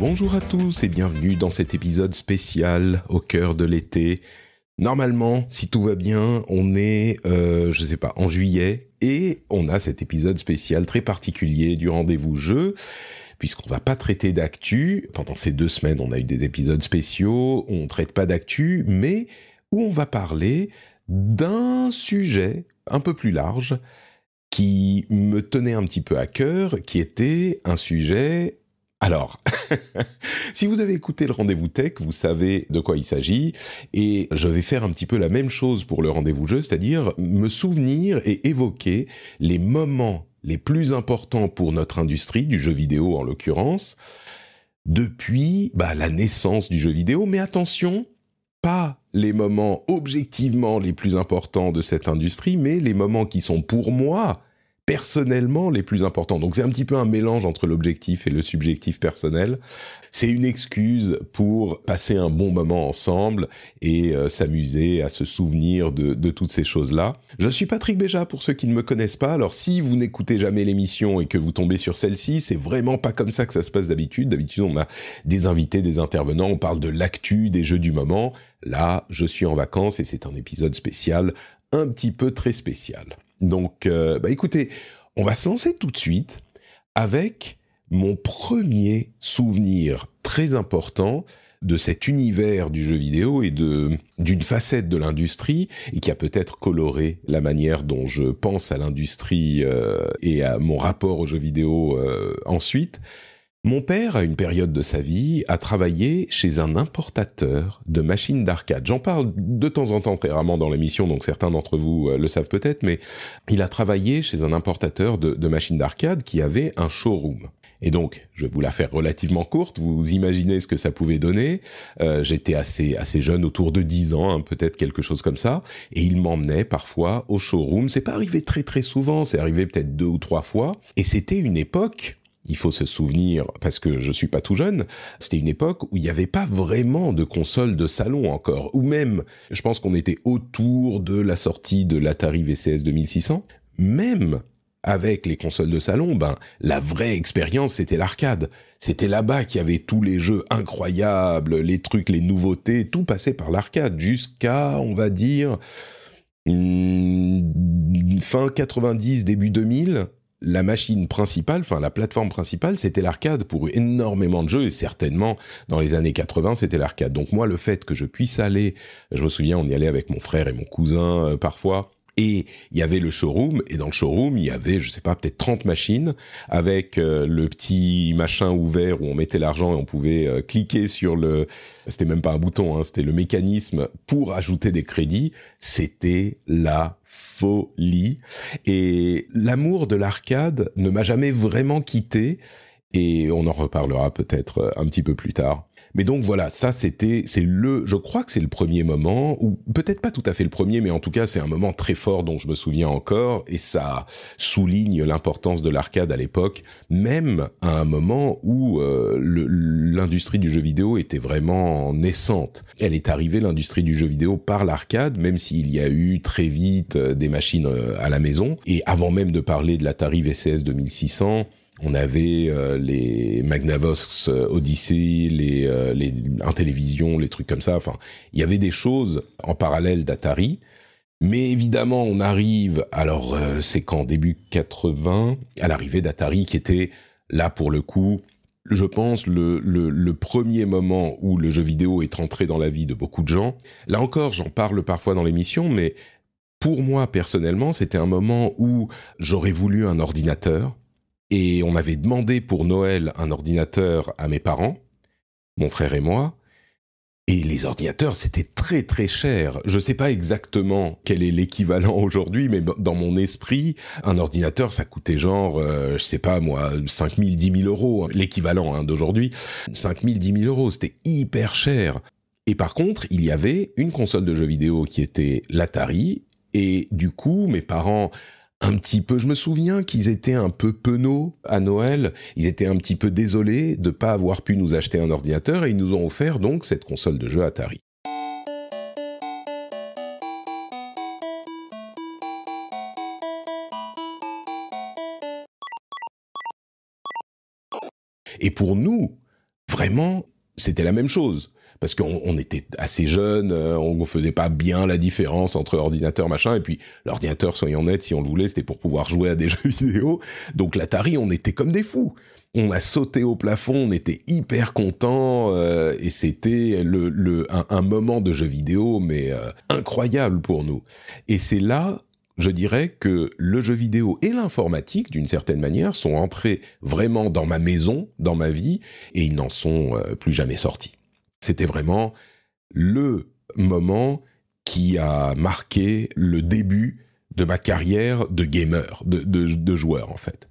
Bonjour à tous et bienvenue dans cet épisode spécial au cœur de l'été. Normalement, si tout va bien, on est, en juillet, et on a cet épisode spécial très particulier du rendez-vous jeu, puisqu'on va pas traiter d'actu. Pendant ces 2 semaines, on a eu des épisodes spéciaux, on traite pas d'actu, mais où on va parler d'un sujet un peu plus large qui me tenait un petit peu à cœur, qui était un sujet... Alors, si vous avez écouté le Rendez-vous Tech, vous savez de quoi il s'agit, et je vais faire un petit peu la même chose pour le Rendez-vous Jeu, c'est-à-dire me souvenir et évoquer les moments les plus importants pour notre industrie, du jeu vidéo en l'occurrence, depuis la naissance du jeu vidéo, mais attention, pas les moments objectivement les plus importants de cette industrie, mais les moments qui sont pour moi... personnellement les plus importants. Donc c'est un petit peu un mélange entre l'objectif et le subjectif personnel. C'est une excuse pour passer un bon moment ensemble et s'amuser à se souvenir de toutes ces choses-là. Je suis Patrick Béja pour ceux qui ne me connaissent pas. Alors si vous n'écoutez jamais l'émission et que vous tombez sur celle-ci, c'est vraiment pas comme ça que ça se passe d'habitude. D'habitude on a des invités, des intervenants, on parle de l'actu, des jeux du moment. Là, je suis en vacances et c'est un épisode spécial, un petit peu très spécial. Donc, écoutez, on va se lancer tout de suite avec mon premier souvenir très important de cet univers du jeu vidéo et d'une facette de l'industrie et qui a peut-être coloré la manière dont je pense à l'industrie et à mon rapport aux jeux vidéo ensuite. Mon père, à une période de sa vie, a travaillé chez un importateur de machines d'arcade. J'en parle de temps en temps, très rarement dans l'émission, donc certains d'entre vous le savent peut-être, mais il a travaillé chez un importateur de machines d'arcade qui avait un showroom. Et donc, je vais vous la faire relativement courte, vous imaginez ce que ça pouvait donner. J'étais assez jeune, autour de 10 ans, hein, peut-être quelque chose comme ça, et il m'emmenait parfois au showroom. C'est pas arrivé très très souvent, c'est arrivé peut-être 2 ou 3 fois, et c'était une époque... Il faut se souvenir, parce que je suis pas tout jeune, c'était une époque où il n'y avait pas vraiment de console de salon encore, ou même, je pense qu'on était autour de la sortie de l'Atari VCS 2600, même avec les consoles de salon, la vraie expérience c'était l'arcade. C'était là-bas qu'il y avait tous les jeux incroyables, les trucs, les nouveautés, tout passait par l'arcade, jusqu'à, on va dire, fin 90, début 2000... La machine principale, la plateforme principale, c'était l'arcade pour énormément de jeux, et certainement, dans les années 80, c'était l'arcade. Donc moi, le fait que je puisse aller, je me souviens, on y allait avec mon frère et mon cousin, parfois, et il y avait le showroom, et dans le showroom, il y avait, je sais pas, peut-être 30 machines, avec le petit machin ouvert où on mettait l'argent et on pouvait cliquer sur le... C'était même pas un bouton, hein, c'était le mécanisme pour ajouter des crédits. C'était la folie. Et l'amour de l'arcade ne m'a jamais vraiment quitté. Et on en reparlera peut-être un petit peu plus tard. Mais donc voilà, ça je crois que c'est le premier moment, ou peut-être pas tout à fait le premier, mais en tout cas c'est un moment très fort dont je me souviens encore, et ça souligne l'importance de l'arcade à l'époque, même à un moment où l'industrie du jeu vidéo était vraiment naissante. Elle est arrivée, l'industrie du jeu vidéo, par l'arcade, même s'il y a eu très vite des machines à la maison, et avant même de parler de l'Atari VCS 2600, on avait les Magnavox Odyssey, les Intellivision, les trucs comme ça. Enfin, il y avait des choses en parallèle d'Atari. Mais évidemment, on arrive, alors c'est quand, début 80, à l'arrivée d'Atari qui était là pour le coup, je pense, le premier moment où le jeu vidéo est entré dans la vie de beaucoup de gens. Là encore, j'en parle parfois dans l'émission, mais pour moi, personnellement, c'était un moment où j'aurais voulu un ordinateur. Et on avait demandé pour Noël un ordinateur à mes parents, mon frère et moi. Et les ordinateurs, c'était très très cher. Je ne sais pas exactement quel est l'équivalent aujourd'hui, mais dans mon esprit, un ordinateur, ça coûtait genre, je ne sais pas moi, 5 000, 10 000 euros, l'équivalent d'aujourd'hui. 5 000, 10 000 euros, c'était hyper cher. Et par contre, il y avait une console de jeux vidéo qui était l'Atari. Et du coup, mes parents... un petit peu, je me souviens qu'ils étaient un peu penauds à Noël, ils étaient un petit peu désolés de ne pas avoir pu nous acheter un ordinateur et ils nous ont offert donc cette console de jeu Atari. Et pour nous, vraiment, c'était la même chose. Parce qu'on était assez jeunes, on ne faisait pas bien la différence entre ordinateur, machin, et puis l'ordinateur, soyons honnêtes, si on le voulait, c'était pour pouvoir jouer à des jeux vidéo. Donc l'Atari, on était comme des fous. On a sauté au plafond, on était hyper contents, et c'était un moment de jeu vidéo, mais incroyable pour nous. Et c'est là, je dirais, que le jeu vidéo et l'informatique, d'une certaine manière, sont entrés vraiment dans ma maison, dans ma vie, et ils n'en sont plus jamais sortis. C'était vraiment le moment qui a marqué le début de ma carrière de gamer, de joueur en fait.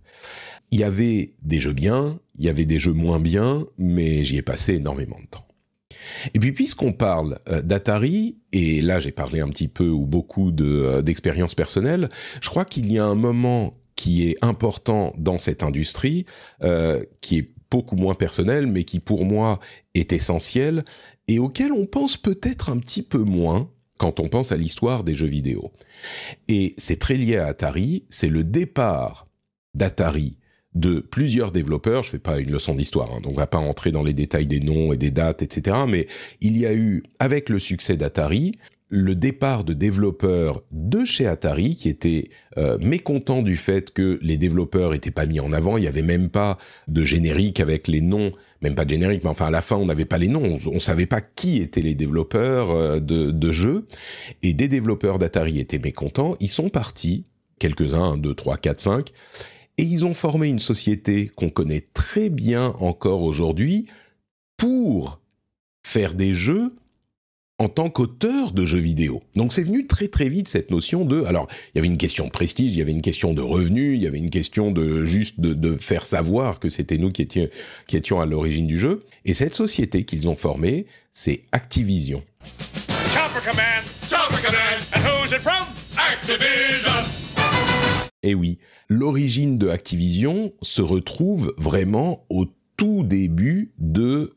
Il y avait des jeux bien, il y avait des jeux moins bien, mais j'y ai passé énormément de temps. Et puis puisqu'on parle d'Atari, et là j'ai parlé un petit peu ou beaucoup d'expérience personnelle, je crois qu'il y a un moment qui est important dans cette industrie, qui est beaucoup moins personnel, mais qui pour moi est essentiel et auquel on pense peut-être un petit peu moins quand on pense à l'histoire des jeux vidéo. Et c'est très lié à Atari, c'est le départ d'Atari de plusieurs développeurs, je ne fais pas une leçon d'histoire, donc on ne va pas entrer dans les détails des noms et des dates, etc. Mais il y a eu, avec le succès d'Atari, le départ de développeurs de chez Atari qui étaient mécontents du fait que les développeurs n'étaient pas mis en avant. Il n'y avait même pas de générique avec les noms, même pas de générique, mais enfin à la fin on n'avait pas les noms, on ne savait pas qui étaient les développeurs de jeux. Et des développeurs d'Atari étaient mécontents, ils sont partis, quelques-uns, 1, 2, 3, 4, 5, et ils ont formé une société qu'on connaît très bien encore aujourd'hui pour faire des jeux en tant qu'auteur de jeux vidéo. Donc c'est venu très très vite cette notion de... Alors, il y avait une question de prestige, il y avait une question de revenus, il y avait une question de juste de faire savoir que c'était nous qui étions à l'origine du jeu. Et cette société qu'ils ont formée, c'est Activision. Chopper Command, and who's it from? Activision! Et oui, l'origine de Activision se retrouve vraiment au tout début de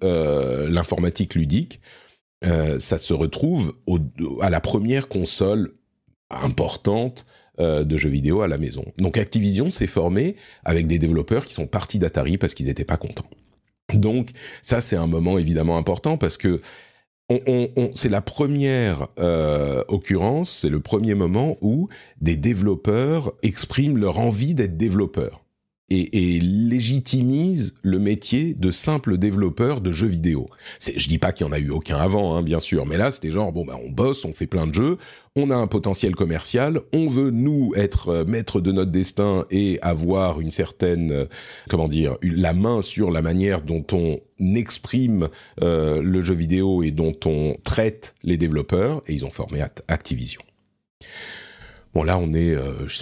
l'informatique ludique. Ça se retrouve à la première console importante de jeux vidéo à la maison. Donc Activision s'est formé avec des développeurs qui sont partis d'Atari parce qu'ils n'étaient pas contents. Donc ça c'est un moment évidemment important parce que c'est la première occurrence, c'est le premier moment où des développeurs expriment leur envie d'être développeurs et légitimise le métier de simple développeur de jeux vidéo. Je dis pas qu'il y en a eu aucun avant, bien sûr, mais là, c'était genre, on bosse, on fait plein de jeux, on a un potentiel commercial, on veut, nous, être maître de notre destin et avoir une certaine, la main sur la manière dont on exprime le jeu vidéo et dont on traite les développeurs, et ils ont formé Activision. Bon, là, on est,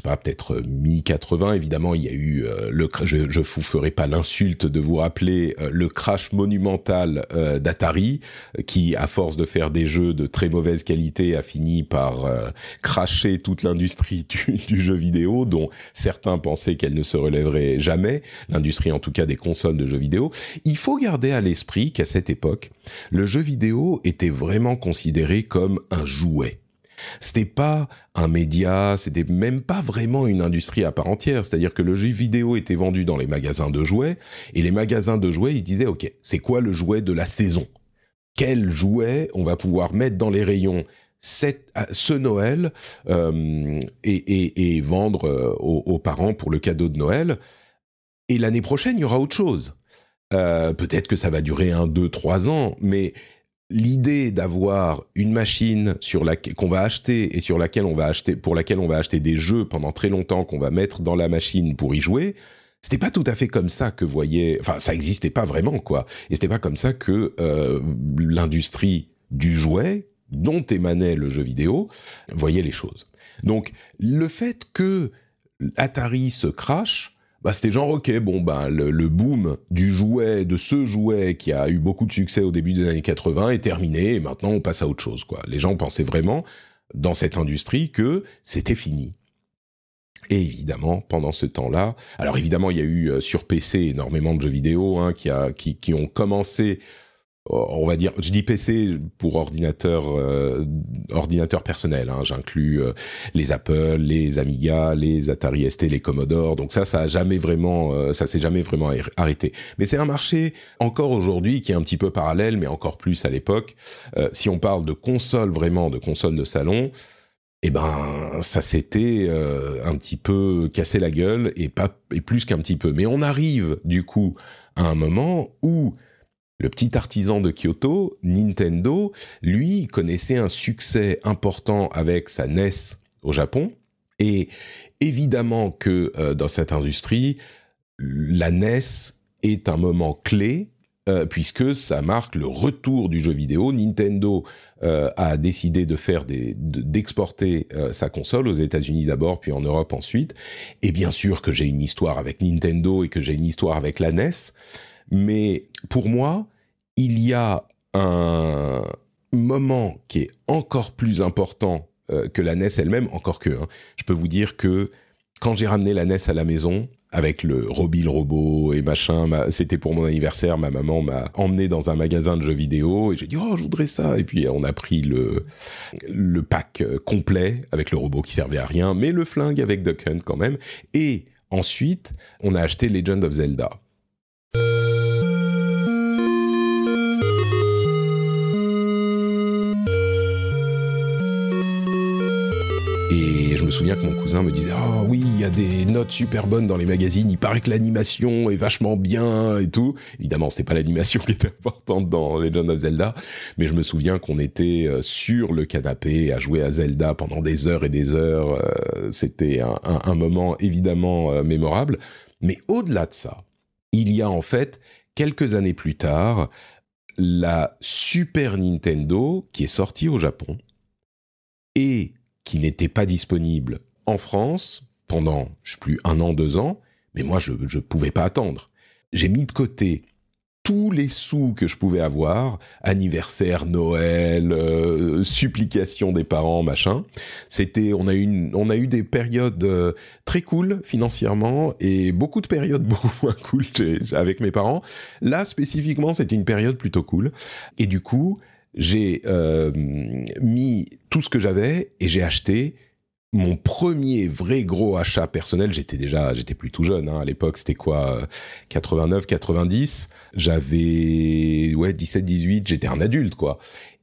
peut-être mi-80. Évidemment, il y a eu je ne vous ferai pas l'insulte de vous rappeler le crash monumental d'Atari, qui, à force de faire des jeux de très mauvaise qualité, a fini par crasher toute l'industrie du jeu vidéo, dont certains pensaient qu'elle ne se relèverait jamais, l'industrie en tout cas des consoles de jeux vidéo. Il faut garder à l'esprit qu'à cette époque, le jeu vidéo était vraiment considéré comme un jouet. C'était pas un média, c'était même pas vraiment une industrie à part entière, c'est-à-dire que le jeu vidéo était vendu dans les magasins de jouets, et les magasins de jouets, ils disaient « Ok, c'est quoi le jouet de la saison ? Quel jouet on va pouvoir mettre dans les rayons ce Noël et vendre aux parents pour le cadeau de Noël ? Et l'année prochaine, il y aura autre chose. Peut-être que ça va durer 1, 2, 3 ans, mais... l'idée d'avoir une machine sur laquelle qu'on va acheter et sur laquelle on va acheter, pour laquelle on va acheter des jeux pendant très longtemps qu'on va mettre dans la machine pour y jouer, c'était pas tout à fait comme ça que voyait, enfin ça existait pas vraiment quoi, et c'était pas comme ça que l'industrie du jouet dont émanait le jeu vidéo voyait les choses. Donc le fait que Atari se crache, bah c'était genre ok bon bah le boom du jouet, de ce jouet qui a eu beaucoup de succès au début des années 80 est terminé et maintenant on passe à autre chose quoi. Les gens pensaient vraiment dans cette industrie que c'était fini. Et évidemment, pendant ce temps-là, alors évidemment, il y a eu sur PC énormément de jeux vidéo hein, qui ont commencé, on va dire, je dis PC pour ordinateur personnel, hein, j'inclus les Apple, les Amiga, les Atari ST, les Commodore, donc ça s'est jamais vraiment arrêté. Mais c'est un marché encore aujourd'hui qui est un petit peu parallèle, mais encore plus à l'époque. Si on parle de consoles vraiment, de consoles de salon, eh ben, ça s'était un petit peu cassé la gueule, et plus qu'un petit peu. Mais on arrive, du coup, à un moment où le petit artisan de Kyoto, Nintendo, lui, connaissait un succès important avec sa NES au Japon. Et évidemment que dans cette industrie, la NES est un moment clé, puisque ça marque le retour du jeu vidéo. Nintendo a décidé de faire d'exporter sa console aux États-Unis d'abord, puis en Europe ensuite. Et bien sûr que j'ai une histoire avec Nintendo et que j'ai une histoire avec la NES, mais pour moi, il y a un moment qui est encore plus important que la NES elle-même, encore que, hein, je peux vous dire que quand j'ai ramené la NES à la maison, avec le Robbie le robot et machin, c'était pour mon anniversaire, ma maman m'a emmené dans un magasin de jeux vidéo et j'ai dit « Oh, je voudrais ça !» Et puis on a pris le pack complet avec le robot qui servait à rien, mais le flingue avec Duck Hunt quand même. Et ensuite, on a acheté Legend of Zelda. Et je me souviens que mon cousin me disait « Ah oui, il y a des notes super bonnes dans les magazines, il paraît que l'animation est vachement bien et tout. » Évidemment, c'était pas l'animation qui était importante dans Legend of Zelda, mais je me souviens qu'on était sur le canapé à jouer à Zelda pendant des heures et des heures. C'était un moment évidemment mémorable. Mais au-delà de ça, il y a en fait, quelques années plus tard, la Super Nintendo qui est sortie au Japon et qui n'était pas disponible en France pendant, je ne sais plus, 1 an, 2 ans, mais moi, je ne pouvais pas attendre. J'ai mis de côté tous les sous que je pouvais avoir, anniversaire, Noël, supplication des parents, machin. On a eu des périodes très cool financièrement et beaucoup de périodes beaucoup moins cool avec mes parents. Là, spécifiquement, c'était une période plutôt cool. Et du coup, j'ai mis tout ce que j'avais et j'ai acheté mon premier vrai gros achat personnel. J'étais plus tout jeune, hein. À l'époque, c'était quoi, 89, 90. J'avais 17, 18, j'étais un adulte, quoi.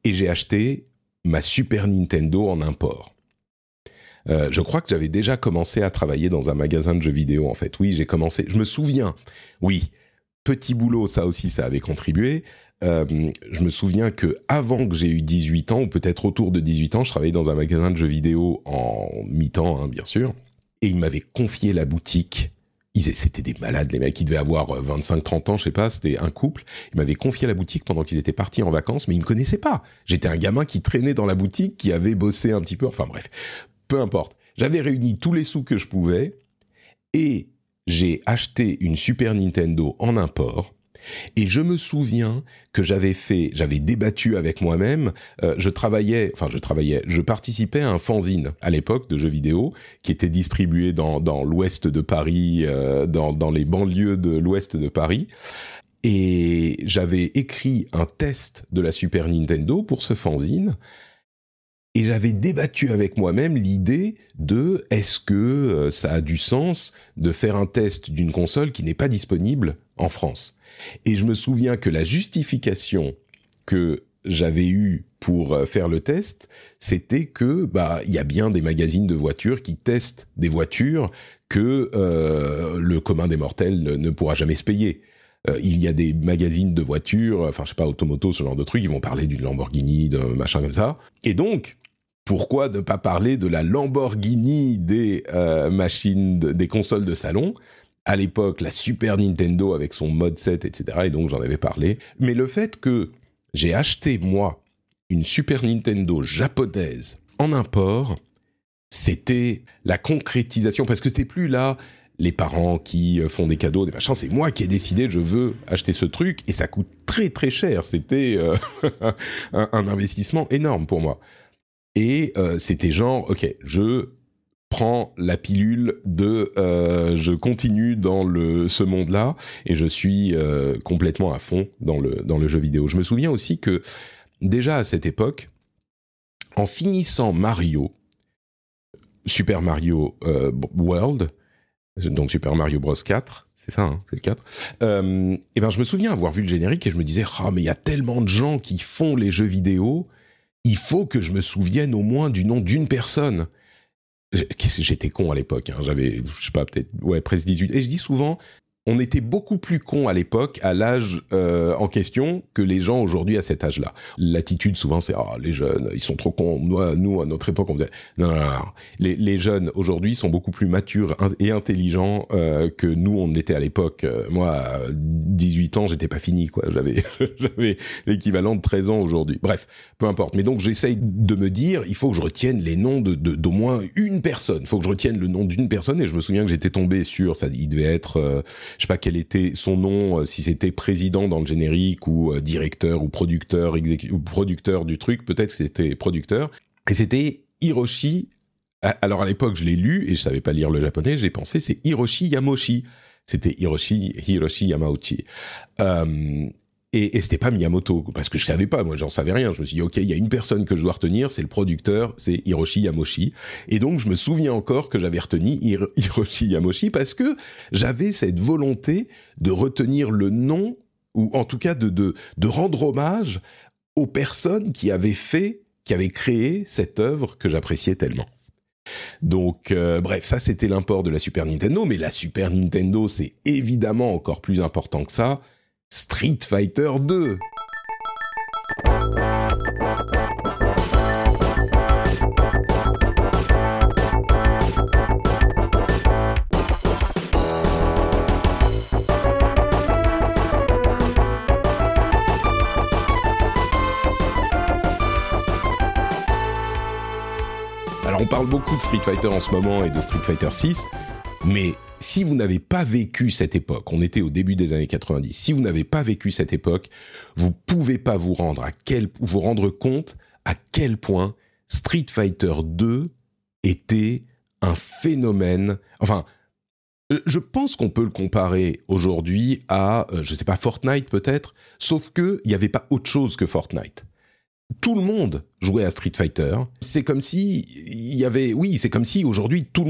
Et j'ai acheté ma Super Nintendo en import. Je crois que j'avais déjà commencé à travailler dans un magasin de jeux vidéo, en fait. Oui, j'ai commencé, je me souviens, oui, petit boulot, ça aussi, ça avait contribué. Je me souviens que avant que j'ai eu 18 ans, ou peut-être autour de 18 ans, je travaillais dans un magasin de jeux vidéo en mi-temps, hein, bien sûr, et ils m'avaient confié la boutique. C'était des malades, les mecs, ils devaient avoir 25-30 ans, je sais pas, c'était un couple. Ils m'avaient confié la boutique pendant qu'ils étaient partis en vacances, mais ils me connaissaient pas. J'étais un gamin qui traînait dans la boutique, qui avait bossé un petit peu, enfin bref, peu importe. J'avais réuni tous les sous que je pouvais, et j'ai acheté une Super Nintendo en import. Et je me souviens que j'avais débattu avec moi-même, je participais à un fanzine à l'époque de jeux vidéo qui était distribué dans l'ouest de Paris, dans les banlieues de l'ouest de Paris, et j'avais écrit un test de la Super Nintendo pour ce fanzine. Et j'avais débattu avec moi-même l'idée de est-ce que ça a du sens de faire un test d'une console qui n'est pas disponible en France. Et je me souviens que la justification que j'avais eue pour faire le test, c'était que il y a bien des magazines de voitures qui testent des voitures que le commun des mortels ne pourra jamais se payer. Il y a des magazines de voitures, enfin je sais pas, Automoto, ce genre de trucs, ils vont parler d'une Lamborghini, d'un machin comme ça. Et donc, pourquoi ne pas parler de la Lamborghini des machines, des consoles de salon ? À l'époque, la Super Nintendo avec son mode 7, etc. Et donc, j'en avais parlé. Mais le fait que j'ai acheté, moi, une Super Nintendo japonaise en import, c'était la concrétisation. Parce que c'était plus là, les parents qui font des cadeaux, des machins. C'est moi qui ai décidé, je veux acheter ce truc. Et ça coûte très, très cher. C'était un investissement énorme pour moi. Et c'était genre, OK, je prends la pilule de je continue dans ce monde-là et je suis complètement à fond dans le jeu vidéo. Je me souviens aussi que déjà à cette époque, en finissant Super Mario World, donc Super Mario Bros 4, c'est ça, hein, c'est le 4, et ben je me souviens avoir vu le générique et je me disais « Ah, mais il y a tellement de gens qui font les jeux vidéo, il faut que je me souvienne au moins du nom d'une personne ». J'étais con à l'époque, hein. J'avais, je sais pas, peut-être presque 18. Et je dis souvent, on était beaucoup plus con à l'époque, à l'âge en question, que les gens aujourd'hui à cet âge-là. L'attitude souvent, c'est ah, les jeunes, ils sont trop cons. Nous à notre époque, on faisait non. Les jeunes aujourd'hui sont beaucoup plus matures et intelligents que nous on l'était à l'époque. Moi, à 18 ans, j'étais pas fini, quoi. J'avais l'équivalent de 13 ans aujourd'hui. Bref, peu importe. Mais donc j'essaye de me dire, il faut que je retienne les noms d'au moins une personne. Il faut que je retienne le nom d'une personne. Et je me souviens que j'étais tombé sur ça. Il devait être je sais pas quel était son nom, si c'était président dans le générique ou directeur ou producteur du truc, peut-être c'était producteur. Et c'était Hiroshi, alors à l'époque je l'ai lu et je savais pas lire le japonais, j'ai pensé c'est Hiroshi Yamauchi. C'était Hiroshi Yamauchi. Et c'était pas Miyamoto, parce que je savais pas, moi j'en savais rien. Je me suis dit, ok, il y a une personne que je dois retenir, c'est le producteur, c'est Hiroshi Yamauchi. Et donc je me souviens encore que j'avais retenu Hiroshi Yamauchi parce que j'avais cette volonté de retenir le nom, ou en tout cas de rendre hommage aux personnes qui avaient créé cette œuvre que j'appréciais tellement. Donc bref, ça c'était l'import de la Super Nintendo, mais la Super Nintendo c'est évidemment encore plus important que ça. Street Fighter II. Alors on parle beaucoup de Street Fighter en ce moment et de Street Fighter 6, mais si vous n'avez pas vécu cette époque, on était au début des années 90, si vous n'avez pas vécu cette époque, vous pouvez pas vous rendre compte à quel point Street Fighter 2 était un phénomène. Enfin, je pense qu'on peut le comparer aujourd'hui à, je sais pas, Fortnite peut-être, sauf que il y avait pas autre chose que Fortnite. Tout le monde jouait à Street Fighter. C'est comme si c'est comme si aujourd'hui tout le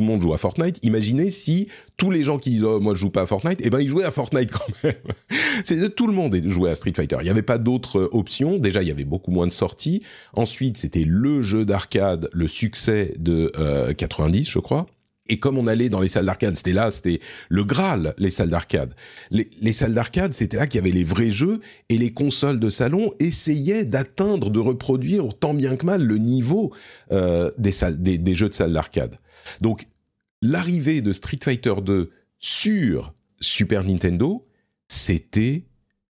monde joue à Fortnite. Imaginez si tous les gens qui disent oh, moi je joue pas à Fortnite, eh ben ils jouaient à Fortnite quand même. Tout le monde jouait à Street Fighter. Il y avait pas d'autres options. Déjà il y avait beaucoup moins de sorties. Ensuite c'était le jeu d'arcade, le succès de 90 je crois. Et comme on allait dans les salles d'arcade, c'était le Graal, les salles d'arcade. Les salles d'arcade, c'était là qu'il y avait les vrais jeux, et les consoles de salon essayaient d'atteindre, de reproduire tant bien que mal le niveau des jeux de salles d'arcade. Donc, l'arrivée de Street Fighter 2 sur Super Nintendo, c'était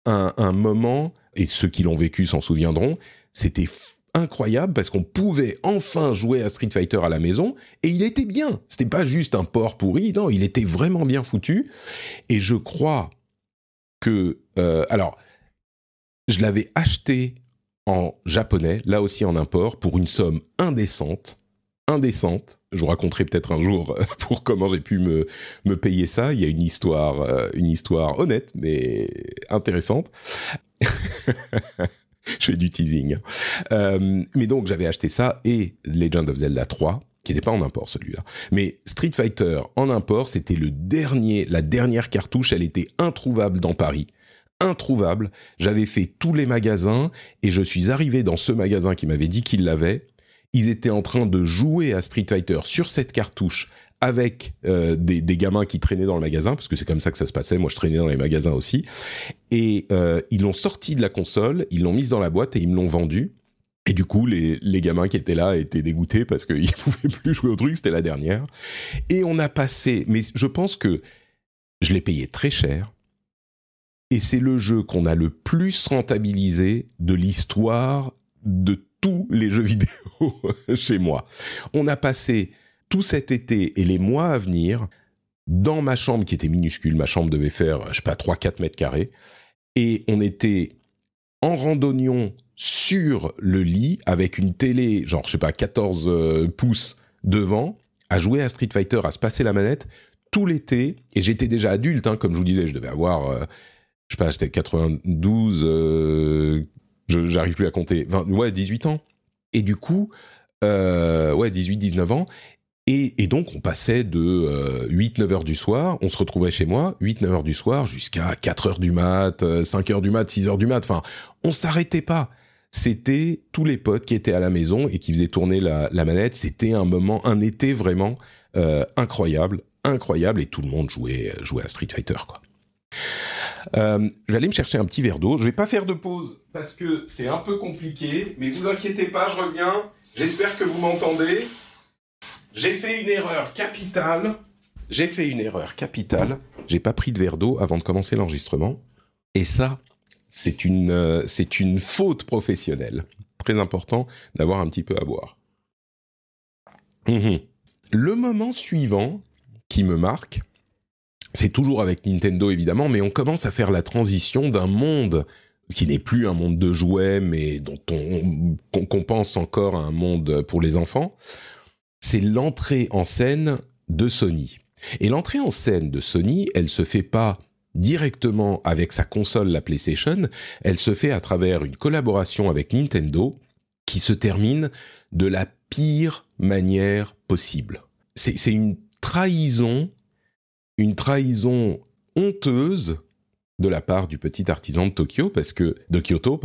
un moment, et ceux qui l'ont vécu s'en souviendront, c'était incroyable parce qu'on pouvait enfin jouer à Street Fighter à la maison et il était bien. C'était pas juste un port pourri, non, il était vraiment bien foutu. Et je crois que alors je l'avais acheté en japonais, là aussi en import pour une somme indécente. Je vous raconterai peut-être un jour pour comment j'ai pu me payer ça. Il y a une histoire honnête mais intéressante. Je fais du teasing. Mais donc, j'avais acheté ça et Legend of Zelda 3, qui n'était pas en import celui-là. Mais Street Fighter en import, c'était la dernière cartouche. Elle était introuvable dans Paris. Introuvable. J'avais fait tous les magasins et je suis arrivé dans ce magasin qui m'avait dit qu'il l'avait. Ils étaient en train de jouer à Street Fighter sur cette cartouche avec des gamins qui traînaient dans le magasin, parce que c'est comme ça que ça se passait, moi je traînais dans les magasins aussi, et ils l'ont sorti de la console, ils l'ont mise dans la boîte et ils me l'ont vendue. Et du coup, les gamins qui étaient là étaient dégoûtés parce qu'ils pouvaient plus jouer au truc, c'était la dernière. Et on a passé, mais je pense que je l'ai payé très cher, et c'est le jeu qu'on a le plus rentabilisé de l'histoire de tous les jeux vidéo chez moi. On a passé tout cet été et les mois à venir dans ma chambre qui était minuscule, ma chambre devait faire, je sais pas, 3-4 mètres carrés, et on était en randonnion sur le lit avec une télé, genre, je sais pas, 14 pouces devant, à jouer à Street Fighter, à se passer la manette tout l'été, et j'étais déjà adulte, hein, comme je vous disais, je devais avoir, je sais pas, j'étais 92, j'arrive plus à compter, 18 ans, et du coup, 18-19 ans, et donc on passait de 8-9 heures du soir, on se retrouvait chez moi, 8-9 heures du soir, jusqu'à 4 heures du mat, 5 heures du mat, 6 heures du mat, enfin, on s'arrêtait pas. C'était tous les potes qui étaient à la maison et qui faisaient tourner la manette, c'était un moment, un été vraiment incroyable, et tout le monde jouait à Street Fighter, quoi. Je vais aller me chercher un petit verre d'eau. Je vais pas faire de pause parce que c'est un peu compliqué, mais vous inquiétez pas, je reviens. J'espère que vous m'entendez. J'ai fait une erreur capitale. J'ai pas pris de verre d'eau avant de commencer l'enregistrement, et ça, c'est une faute professionnelle. Très important d'avoir un petit peu à boire. Le moment suivant qui me marque, c'est toujours avec Nintendo évidemment, mais on commence à faire la transition d'un monde qui n'est plus un monde de jouets, mais dont qu'on pense encore à un monde pour les enfants. C'est l'entrée en scène de Sony. Et l'entrée en scène de Sony, elle se fait pas directement avec sa console, la PlayStation, elle se fait à travers une collaboration avec Nintendo qui se termine de la pire manière possible. C'est une trahison honteuse de la part du petit artisan de Kyoto.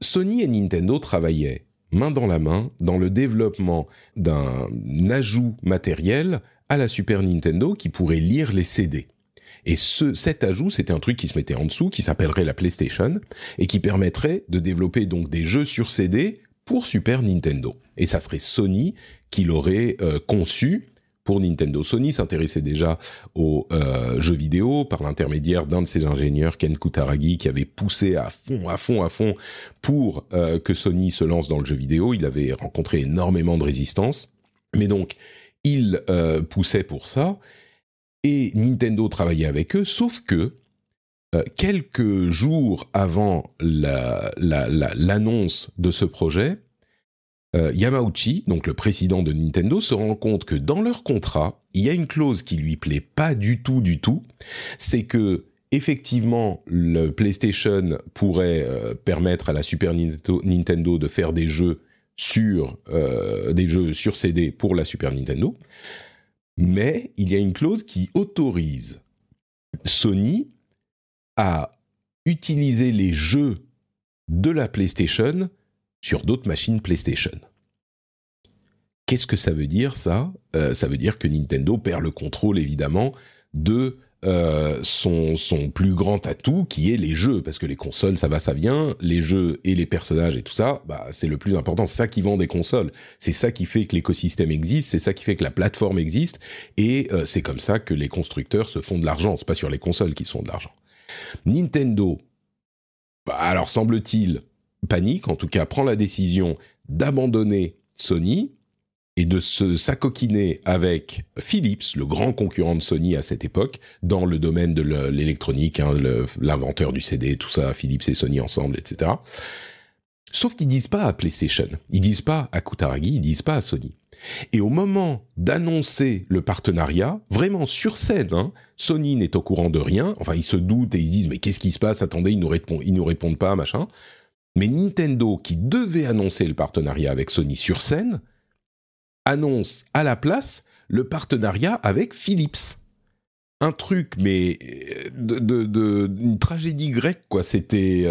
Sony et Nintendo travaillaient main dans la main dans le développement d'un ajout matériel à la Super Nintendo qui pourrait lire les CD. Et cet ajout, c'était un truc qui se mettait en dessous, qui s'appellerait la PlayStation, et qui permettrait de développer donc des jeux sur CD pour Super Nintendo. Et ça serait Sony qui l'aurait conçu pour Nintendo. Sony s'intéressait déjà aux jeux vidéo par l'intermédiaire d'un de ses ingénieurs, Ken Kutaragi, qui avait poussé à fond pour que Sony se lance dans le jeu vidéo. Il avait rencontré énormément de résistance, mais donc il poussait pour ça. Et Nintendo travaillait avec eux, sauf que quelques jours avant l'annonce de ce projet, Yamauchi, donc le président de Nintendo, se rend compte que dans leur contrat, il y a une clause qui lui plaît pas du tout. C'est que effectivement, le PlayStation pourrait permettre à la Super Nintendo de faire des jeux sur CD pour la Super Nintendo. Mais il y a une clause qui autorise Sony à utiliser les jeux de la PlayStation sur d'autres machines PlayStation. Qu'est-ce que ça veut dire, ça ? Ça veut dire que Nintendo perd le contrôle, évidemment, de son plus grand atout, qui est les jeux. Parce que les consoles, ça va, ça vient. Les jeux et les personnages et tout ça, bah, c'est le plus important. C'est ça qui vend des consoles. C'est ça qui fait que l'écosystème existe. C'est ça qui fait que la plateforme existe. Et c'est comme ça que les constructeurs se font de l'argent. C'est pas sur les consoles qu'ils se font de l'argent. Nintendo, bah, alors semble-t-il, panique. En tout cas, prend la décision d'abandonner Sony et de se s'acoquiner avec Philips, le grand concurrent de Sony à cette époque, dans le domaine de l'électronique, hein, l'inventeur du CD, tout ça, Philips et Sony ensemble, etc. Sauf qu'ils ne disent pas à PlayStation, ils ne disent pas à Kutaragi, ils ne disent pas à Sony. Et au moment d'annoncer le partenariat, vraiment sur scène, hein, Sony n'est au courant de rien, enfin ils se doutent et ils disent « mais qu'est-ce qui se passe ? Attendez, ils nous répondent pas, machin ». Mais Nintendo, qui devait annoncer le partenariat avec Sony sur scène, annonce à la place le partenariat avec Philips. Un truc, mais une tragédie grecque, quoi. C'était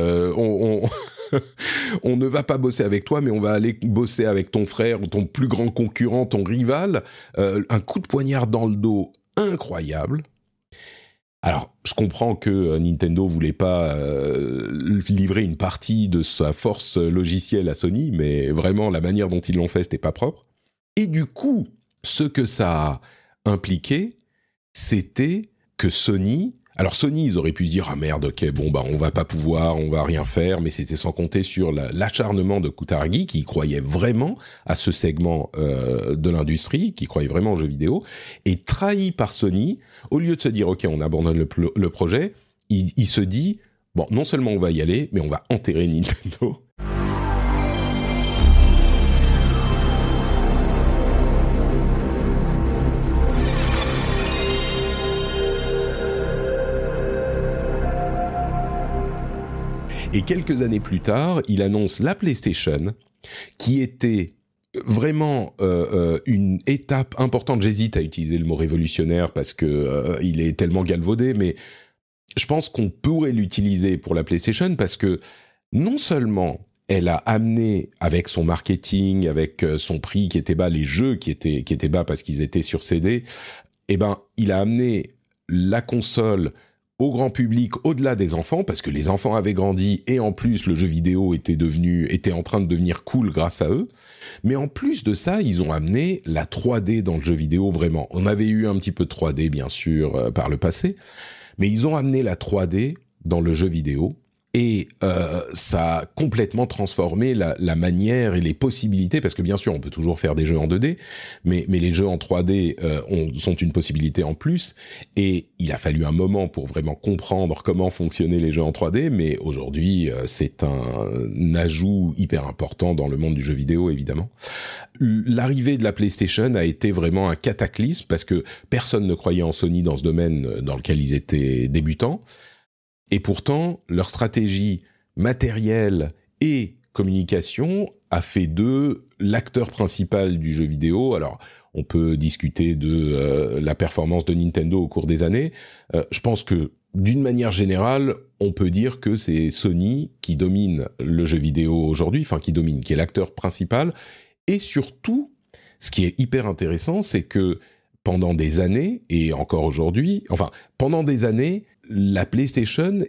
on ne va pas bosser avec toi, mais on va aller bosser avec ton frère ou ton plus grand concurrent, ton rival. Un coup de poignard dans le dos incroyable. Alors, je comprends que Nintendo voulait pas livrer une partie de sa force logicielle à Sony, mais vraiment, la manière dont ils l'ont fait, c'était pas propre. Et du coup, ce que ça a impliqué, c'était que Sony... Alors Sony, ils auraient pu se dire « Ah merde, ok, bon, bah, on va pas pouvoir, on va rien faire », mais c'était sans compter sur l'acharnement de Kutaragi, qui croyait vraiment à ce segment de l'industrie, qui croyait vraiment aux jeux vidéo, et trahi par Sony, au lieu de se dire « Ok, on abandonne le projet », il se dit « Bon, non seulement on va y aller, mais on va enterrer Nintendo ». Et quelques années plus tard, il annonce la PlayStation, qui était vraiment une étape importante. J'hésite à utiliser le mot révolutionnaire parce que il est tellement galvaudé, mais je pense qu'on pourrait l'utiliser pour la PlayStation parce que non seulement elle a amené avec son marketing, avec son prix qui était bas, les jeux qui étaient bas parce qu'ils étaient sur CD, eh ben il a amené la console au grand public, au-delà des enfants, parce que les enfants avaient grandi, et en plus, le jeu vidéo était en train de devenir cool grâce à eux. Mais en plus de ça, ils ont amené la 3D dans le jeu vidéo, vraiment. On avait eu un petit peu de 3D, bien sûr, par le passé, mais ils ont amené la 3D dans le jeu vidéo, et ça a complètement transformé la manière et les possibilités, parce que bien sûr, on peut toujours faire des jeux en 2D, mais les jeux en 3D sont une possibilité en plus, et il a fallu un moment pour vraiment comprendre comment fonctionnaient les jeux en 3D, mais aujourd'hui, c'est un ajout hyper important dans le monde du jeu vidéo, évidemment. L'arrivée de la PlayStation a été vraiment un cataclysme, parce que personne ne croyait en Sony dans ce domaine dans lequel ils étaient débutants. Et pourtant, leur stratégie matérielle et communication a fait d'eux l'acteur principal du jeu vidéo. Alors, on peut discuter de la performance de Nintendo au cours des années. Je pense que, d'une manière générale, on peut dire que c'est Sony qui domine le jeu vidéo aujourd'hui, enfin qui est l'acteur principal. Et surtout, ce qui est hyper intéressant, c'est que pendant des années, et encore aujourd'hui, enfin, pendant des années, la PlayStation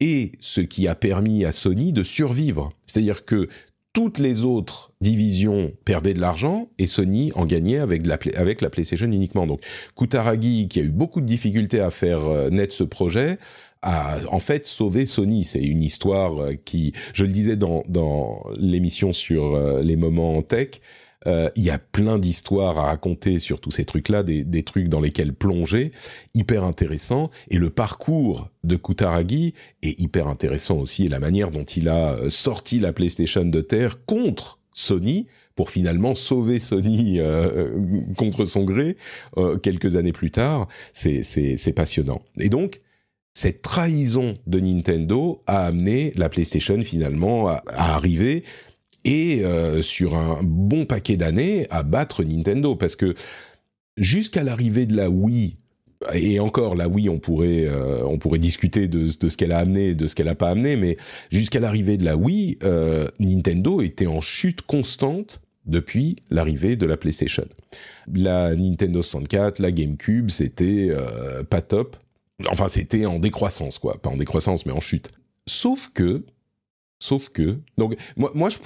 est ce qui a permis à Sony de survivre. C'est-à-dire que toutes les autres divisions perdaient de l'argent et Sony en gagnait avec la PlayStation uniquement. Donc Kutaragi, qui a eu beaucoup de difficultés à faire naître ce projet, a en fait sauvé Sony. C'est une histoire qui, je le disais dans l'émission sur les moments en tech, il y a plein d'histoires à raconter sur tous ces trucs-là, des trucs dans lesquels plonger, hyper intéressant. Et le parcours de Kutaragi est hyper intéressant aussi, et la manière dont il a sorti la PlayStation de terre contre Sony, pour finalement sauver Sony contre son gré quelques années plus tard, c'est passionnant. Et donc, cette trahison de Nintendo a amené la PlayStation finalement à arriver... et sur un bon paquet d'années, à battre Nintendo. Parce que jusqu'à l'arrivée de la Wii, et encore, la Wii, on pourrait discuter de ce qu'elle a amené et de ce qu'elle n'a pas amené, mais jusqu'à l'arrivée de la Wii, Nintendo était en chute constante depuis l'arrivée de la PlayStation. La Nintendo 64, la GameCube, c'était pas top. Enfin, c'était en décroissance, quoi. Pas en décroissance, mais en chute. Sauf que, donc moi je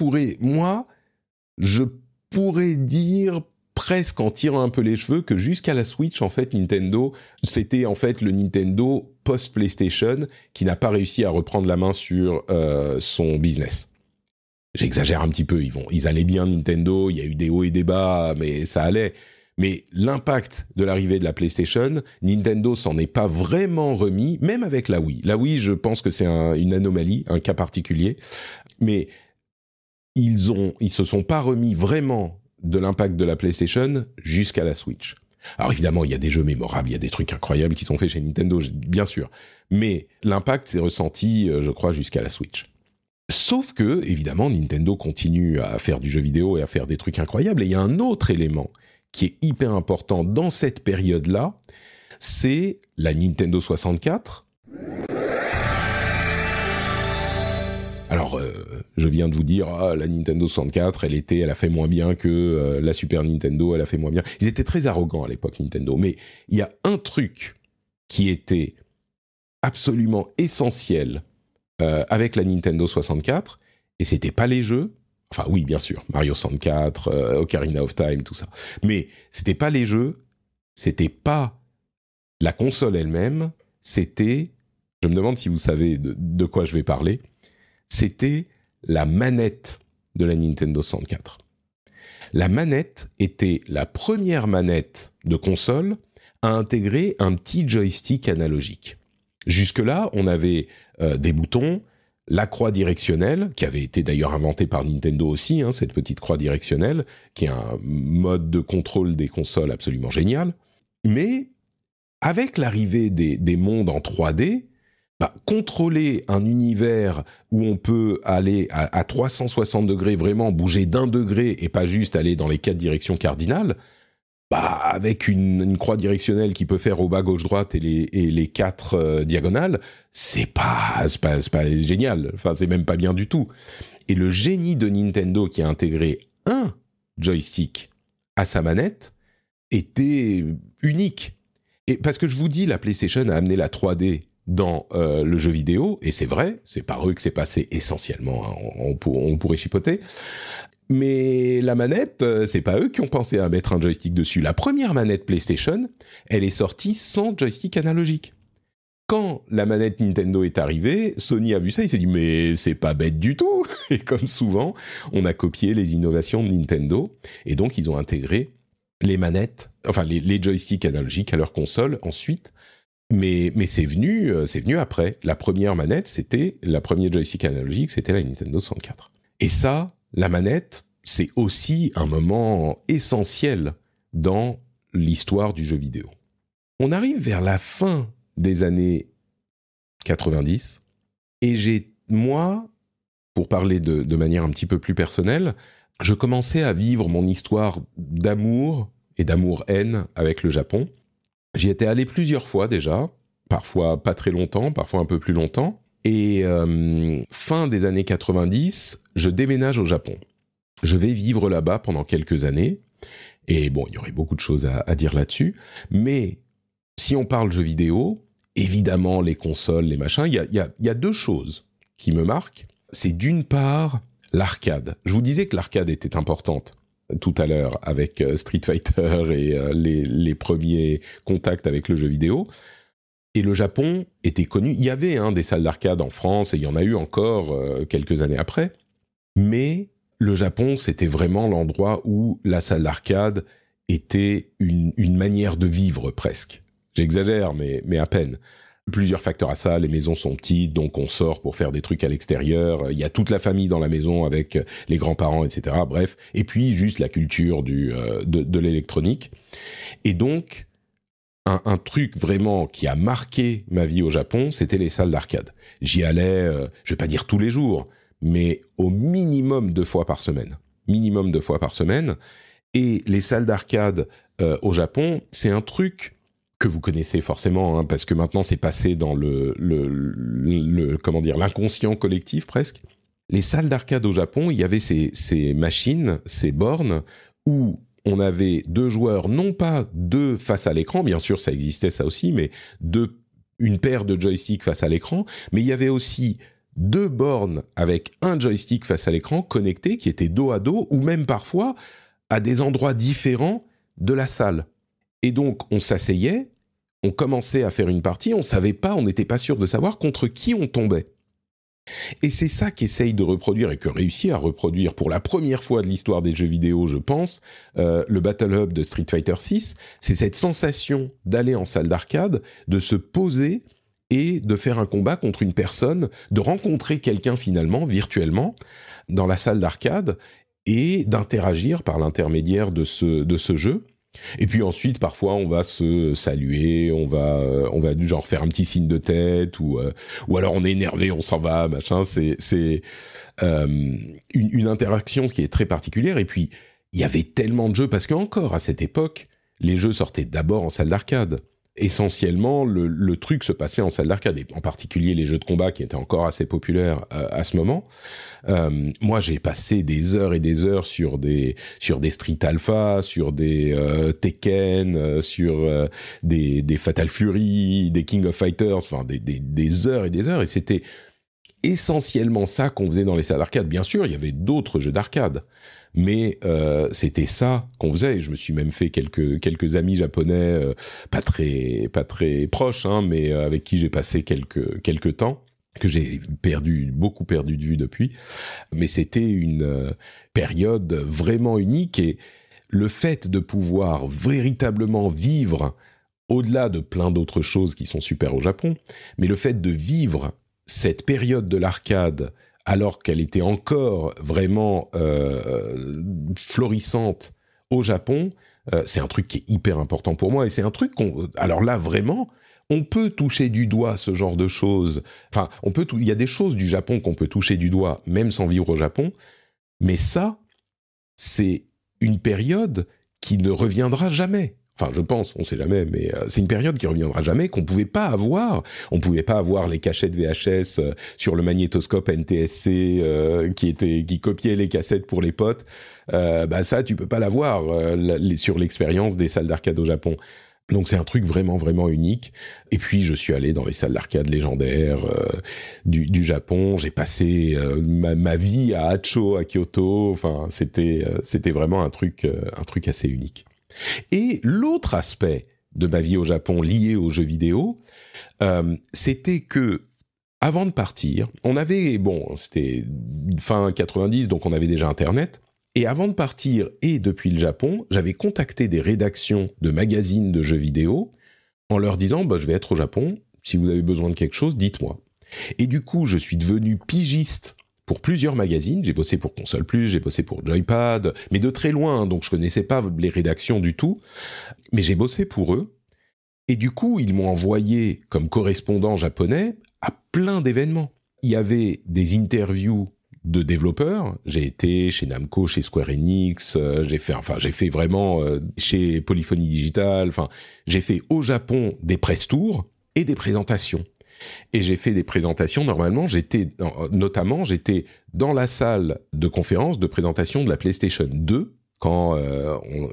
pourrais dire presque en tirant un peu les cheveux que jusqu'à la Switch, en fait, Nintendo, c'était en fait le Nintendo post-PlayStation qui n'a pas réussi à reprendre la main sur son business. J'exagère un petit peu, ils allaient bien Nintendo, il y a eu des hauts et des bas, mais ça allait. Mais l'impact de l'arrivée de la PlayStation, Nintendo s'en est pas vraiment remis, même avec la Wii. La Wii, je pense que c'est une anomalie, un cas particulier, mais ils se sont pas remis vraiment de l'impact de la PlayStation jusqu'à la Switch. Alors évidemment, il y a des jeux mémorables, il y a des trucs incroyables qui sont faits chez Nintendo, bien sûr, mais l'impact s'est ressenti, je crois, jusqu'à la Switch. Sauf que, évidemment, Nintendo continue à faire du jeu vidéo et à faire des trucs incroyables, et il y a un autre élément qui est hyper important dans cette période-là, c'est la Nintendo 64. Alors, Je viens de vous dire, ah, la Nintendo 64, elle a fait moins bien que la Super Nintendo, elle a fait moins bien. Ils étaient très arrogants à l'époque, Nintendo. Mais il y a un truc qui était absolument essentiel avec la Nintendo 64, et c'était pas les jeux. Enfin oui, bien sûr, Mario 64, Ocarina of Time, tout ça. Mais c'était pas les jeux, c'était pas la console elle-même, c'était, je me demande si vous savez de quoi je vais parler, c'était la manette de la Nintendo 64. La manette était la première manette de console à intégrer un petit joystick analogique. Jusque-là, on avait des boutons, la croix directionnelle, qui avait été d'ailleurs inventée par Nintendo aussi, hein, cette petite croix directionnelle, qui est un mode de contrôle des consoles absolument génial. Mais avec l'arrivée des mondes en 3D, contrôler un univers où on peut aller à 360 degrés, vraiment bouger d'un degré et pas juste aller dans les quatre directions cardinales, avec une croix directionnelle qui peut faire au bas, gauche, droite et les quatre diagonales, c'est pas génial. Enfin, c'est même pas bien du tout. Et le génie de Nintendo qui a intégré un joystick à sa manette était unique. Et parce que je vous dis, la PlayStation a amené la 3D dans le jeu vidéo, et c'est vrai, c'est par eux que c'est passé essentiellement, hein, on pourrait chipoter, mais la manette, c'est pas eux qui ont pensé à mettre un joystick dessus. La première manette PlayStation, elle est sortie sans joystick analogique. Quand la manette Nintendo est arrivée, Sony a vu ça, il s'est dit « mais c'est pas bête du tout !» Et comme souvent, on a copié les innovations de Nintendo, et donc ils ont intégré les manettes, enfin les joysticks analogiques à leur console ensuite. Mais c'est venu après. La première manette, la première joystick analogique, c'était la Nintendo 64. Et ça, la manette, c'est aussi un moment essentiel dans l'histoire du jeu vidéo. On arrive vers la fin des années 90, et moi, pour parler de manière un petit peu plus personnelle, je commençais à vivre mon histoire d'amour et d'amour-haine avec le Japon. J'y étais allé plusieurs fois déjà, parfois pas très longtemps, parfois un peu plus longtemps. Et fin des années 90, je déménage au Japon. Je vais vivre là-bas pendant quelques années. Et bon, il y aurait beaucoup de choses à dire là-dessus. Mais si on parle jeux vidéo, évidemment les consoles, les machins, il y a deux choses qui me marquent. C'est d'une part l'arcade. Je vous disais que l'arcade était importante tout à l'heure avec Street Fighter et les premiers contacts avec le jeu vidéo. Et le Japon était connu. Il y avait des salles d'arcade en France, et il y en a eu encore quelques années après. Mais le Japon, c'était vraiment l'endroit où la salle d'arcade était une manière de vivre presque. J'exagère, mais à peine. Plusieurs facteurs à ça, les maisons sont petites, donc on sort pour faire des trucs à l'extérieur, il y a toute la famille dans la maison avec les grands-parents, etc. Bref, et puis juste la culture de l'électronique. Et donc, un truc vraiment qui a marqué ma vie au Japon, c'était les salles d'arcade. J'y allais, je vais pas dire tous les jours, mais au minimum 2 fois par semaine. Minimum 2 fois par semaine. Et les salles d'arcade au Japon, c'est un truc que vous connaissez forcément, hein, parce que maintenant c'est passé dans l'inconscient collectif presque. Les salles d'arcade au Japon, il y avait ces machines, ces bornes, où on avait 2 joueurs, non pas 2 face à l'écran, bien sûr ça existait ça aussi, mais une paire de joysticks face à l'écran, mais il y avait aussi 2 bornes avec un joystick face à l'écran connecté, qui étaient dos à dos, ou même parfois à des endroits différents de la salle. Et donc, on s'asseyait, on commençait à faire une partie, on savait pas, on n'était pas sûr de savoir contre qui on tombait. Et c'est ça qu'essaye de reproduire et que réussit à reproduire pour la première fois de l'histoire des jeux vidéo, je pense, le Battle Hub de Street Fighter VI, c'est cette sensation d'aller en salle d'arcade, de se poser et de faire un combat contre une personne, de rencontrer quelqu'un finalement, virtuellement, dans la salle d'arcade et d'interagir par l'intermédiaire de ce jeu. Et puis ensuite, parfois, on va se saluer, on va genre faire un petit signe de tête, ou alors on est énervé, on s'en va, machin. C'est une interaction qui est très particulière. Et puis, il y avait tellement de jeux, parce qu'encore, à cette époque, les jeux sortaient d'abord en salle d'arcade. essentiellement, le truc se passait en salle d'arcade, et en particulier les jeux de combat qui étaient encore assez populaires à ce moment. Moi, j'ai passé des heures et des heures sur des Street Alpha, sur des Tekken, sur des Fatal Fury, des King of Fighters, enfin des heures et des heures, et c'était essentiellement ça qu'on faisait dans les salles d'arcade. Bien sûr, il y avait d'autres jeux d'arcade, mais c'était ça qu'on faisait. Et je me suis même fait quelques amis japonais, pas très proches, hein, mais avec qui j'ai passé quelques temps, que j'ai beaucoup perdu de vue depuis. Mais c'était une période vraiment unique, et le fait de pouvoir véritablement vivre, au-delà de plein d'autres choses qui sont super au Japon, mais le fait de vivre cette période de l'arcade, alors qu'elle était encore vraiment florissante au Japon, c'est un truc qui est hyper important pour moi, et c'est un truc qu'on... Alors là, vraiment, on peut toucher du doigt ce genre de choses. Enfin, il y a des choses du Japon qu'on peut toucher du doigt, même sans vivre au Japon, mais ça, c'est une période qui ne reviendra jamais. Enfin, je pense, on sait jamais, mais c'est une période qui reviendra jamais, qu'on pouvait pas avoir. On pouvait pas avoir les cassettes VHS sur le magnétoscope NTSC qui copiait les cassettes pour les potes. Bah ça, tu peux pas l'avoir sur l'expérience des salles d'arcade au Japon. Donc c'est un truc vraiment vraiment unique. Et puis je suis allé dans les salles d'arcade légendaires du Japon. J'ai passé ma vie à Hacho, à Kyoto. Enfin, c'était vraiment un truc assez unique. Et l'autre aspect de ma vie au Japon lié aux jeux vidéo, c'était que, avant de partir, on avait, c'était fin 90, donc on avait déjà Internet, et avant de partir, et depuis le Japon, j'avais contacté des rédactions de magazines de jeux vidéo en leur disant « je vais être au Japon, si vous avez besoin de quelque chose, dites-moi ». Et du coup, je suis devenu pigiste pour plusieurs magazines. J'ai bossé pour Console Plus, j'ai bossé pour Joypad, mais de très loin, donc je connaissais pas les rédactions du tout, mais j'ai bossé pour eux, et du coup, ils m'ont envoyé comme correspondant japonais à plein d'événements. Il y avait des interviews de développeurs, j'ai été chez Namco, chez Square Enix, j'ai fait vraiment chez Polyphonie Digital, j'ai fait au Japon des press tours et des présentations. Et j'ai fait des présentations, normalement, j'étais dans la salle de conférence de présentation de la PlayStation 2, quand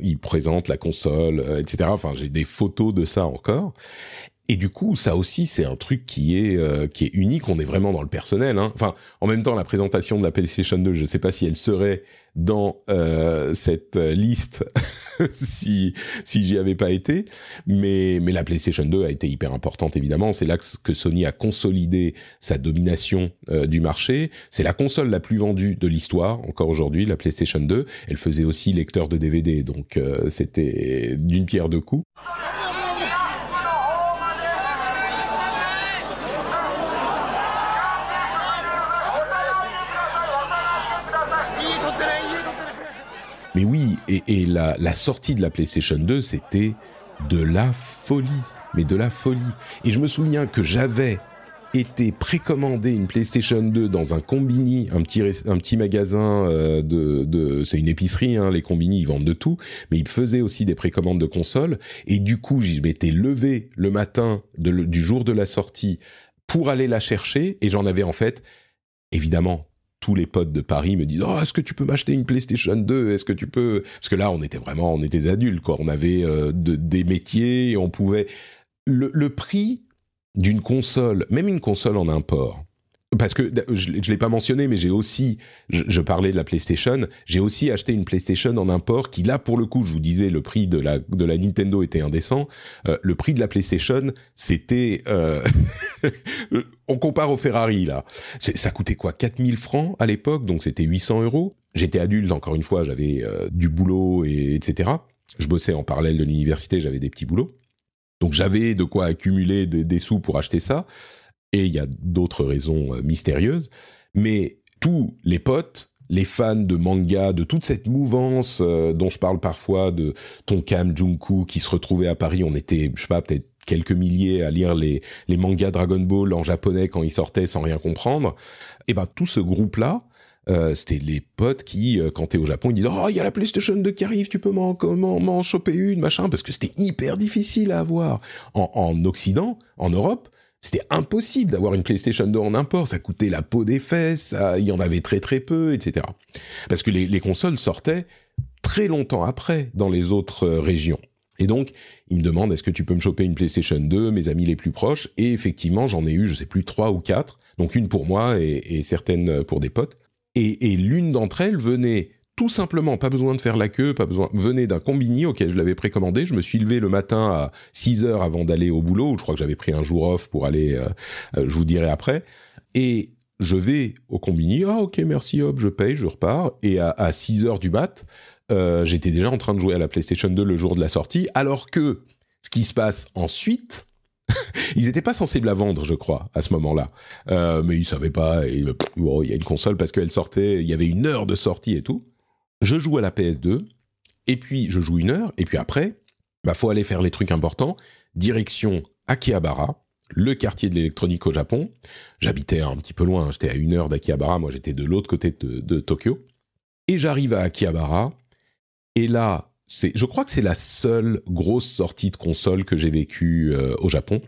ils présentent la console, etc. Enfin, j'ai des photos de ça encore. Et du coup, ça aussi, c'est un truc qui est unique. On est vraiment dans le personnel, hein. Enfin, en même temps, la présentation de la PlayStation 2, je ne sais pas si elle serait dans cette liste si j'y avais pas été. Mais la PlayStation 2 a été hyper importante, évidemment. C'est là que Sony a consolidé sa domination du marché. C'est la console la plus vendue de l'histoire, encore aujourd'hui, la PlayStation 2. Elle faisait aussi lecteur de DVD, donc c'était d'une pierre deux coups. Mais oui, et la sortie de la PlayStation 2, c'était de la folie, mais de la folie. Et je me souviens que j'avais été précommandé une PlayStation 2 dans un combini, un petit magasin c'est une épicerie, hein, les combini, ils vendent de tout, mais ils faisaient aussi des précommandes de consoles, et du coup, je m'étais levé le matin du jour de la sortie pour aller la chercher, et j'en avais en fait, évidemment, tous les potes de Paris me disent « est-ce que tu peux m'acheter une PlayStation 2 ? Est-ce que tu peux ?» Parce que là, on était des adultes, quoi. On avait des métiers et on pouvait... Le prix d'une console, même une console en import, parce que je ne l'ai pas mentionné, mais j'ai aussi... Je parlais de la PlayStation, j'ai aussi acheté une PlayStation en import qui, là, pour le coup, je vous disais, le prix de la Nintendo était indécent. Le prix de la PlayStation, c'était... On compare au Ferrari, là. Ça coûtait quoi, 4 000 francs à l'époque, donc c'était 800 €. J'étais adulte, encore une fois, j'avais du boulot, etc. Je bossais en parallèle de l'université, j'avais des petits boulots. Donc j'avais de quoi accumuler des sous pour acheter ça. Et il y a d'autres raisons mystérieuses. Mais tous les potes, les fans de manga, de toute cette mouvance dont je parle parfois, de Tonkam, Junku, qui se retrouvaient à Paris, on était, je sais pas, peut-être quelques milliers à lire les mangas Dragon Ball en japonais quand ils sortaient sans rien comprendre, et ben tout ce groupe-là C'était les potes qui, quand t'es au Japon, ils disent « Oh, il y a la PlayStation 2 qui arrive, tu peux m'en choper une, machin », parce que c'était hyper difficile à avoir. En Occident, en Europe, c'était impossible d'avoir une PlayStation 2 en import, ça coûtait la peau des fesses, il y en avait très très peu, etc. Parce que les consoles sortaient très longtemps après dans les autres régions. Et donc, ils me demandent « Est-ce que tu peux me choper une PlayStation 2 ?» Mes amis les plus proches. Et effectivement, j'en ai eu, je sais plus, 3 ou 4. Donc, une pour moi et certaines pour des potes. Et l'une d'entre elles venait tout simplement, pas besoin de faire la queue, pas besoin, venait d'un combini auquel je l'avais précommandé. Je me suis levé le matin à 6h avant d'aller au boulot. Je crois que j'avais pris un jour off pour aller, je vous dirai après. Et je vais au combini. « Ah, ok, merci, hop, je paye, je repars. » Et à 6h du mat', j'étais déjà en train de jouer à la PlayStation 2 le jour de la sortie, alors que ce qui se passe ensuite, ils n'étaient pas censés me la vendre, je crois, à ce moment-là. Mais ils ne savaient pas, il y a une console parce qu'elle sortait, il y avait une heure de sortie et tout. Je joue à la PS2, et puis je joue une heure, et puis après, faut aller faire les trucs importants. Direction Akihabara, le quartier de l'électronique au Japon. J'habitais un petit peu loin, j'étais à une heure d'Akihabara, moi j'étais de l'autre côté de Tokyo. Et j'arrive à Akihabara. Et là, je crois que c'est la seule grosse sortie de console que j'ai vécue au Japon.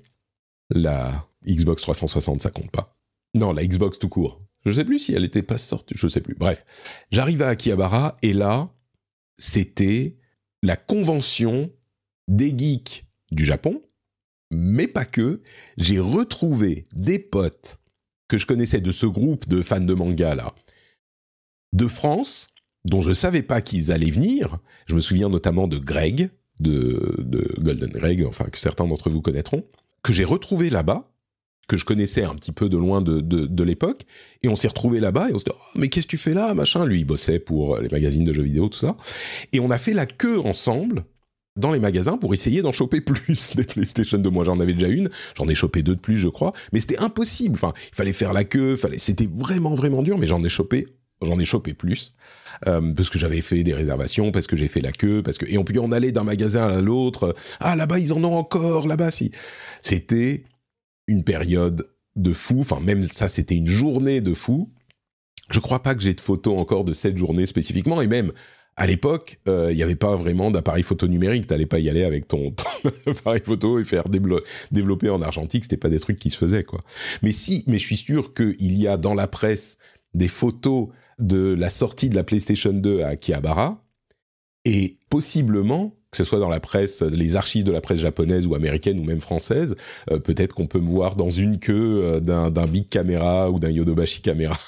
La Xbox 360, ça compte pas. Non, la Xbox tout court. Je sais plus si elle était pas sortie, je sais plus. Bref, j'arrive à Akihabara et là, c'était la convention des geeks du Japon, mais pas que. J'ai retrouvé des potes que je connaissais de ce groupe de fans de manga là, de France, dont je savais pas qu'ils allaient venir. Je me souviens notamment de Greg, de Golden Greg, enfin que certains d'entre vous connaîtront, que j'ai retrouvé là-bas, que je connaissais un petit peu de loin de l'époque, et on s'est retrouvés là-bas, et on s'est dit « Oh, mais qu'est-ce que tu fais là ?» machin. Lui, il bossait pour les magazines de jeux vidéo, tout ça. Et on a fait la queue ensemble dans les magasins pour essayer d'en choper plus des PlayStation 2. Moi, j'en avais déjà une, j'en ai chopé 2 de plus, je crois, mais c'était impossible. Enfin, il fallait faire la queue, c'était vraiment, vraiment dur, mais j'en ai chopé plus, parce que j'avais fait des réservations, parce que j'ai fait la queue, et puis on allait d'un magasin à l'autre, ah là-bas ils en ont encore, là-bas si. C'était une période de fou, enfin même ça c'était une journée de fou. Je crois pas que j'ai de photos encore de cette journée spécifiquement, et même à l'époque, il n'y avait pas vraiment d'appareil photo numérique, t'allais pas y aller avec ton appareil photo et faire développer en argentique, c'était pas des trucs qui se faisaient quoi. Mais je suis sûr qu'il y a dans la presse des photos de la sortie de la PlayStation 2 à Akihabara, et possiblement, que ce soit dans la presse, les archives de la presse japonaise ou américaine ou même française, peut-être qu'on peut me voir dans une queue d'un Big Camera ou d'un Yodobashi Camera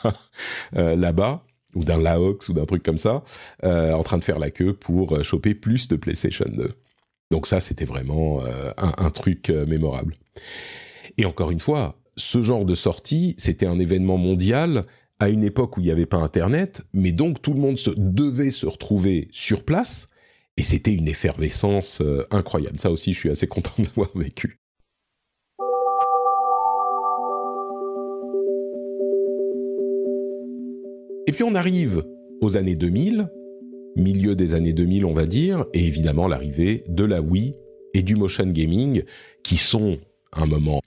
là-bas, ou d'un Laox ou d'un truc comme ça, en train de faire la queue pour choper plus de PlayStation 2. Donc ça, c'était vraiment un truc mémorable. Et encore une fois, ce genre de sortie, c'était un événement mondial, à une époque où il n'y avait pas Internet, mais donc tout le monde devait se retrouver sur place, et c'était une effervescence incroyable. Ça aussi, je suis assez content d'avoir vécu. Et puis on arrive aux années 2000, milieu des années 2000 on va dire, et évidemment l'arrivée de la Wii et du motion gaming, qui sont un moment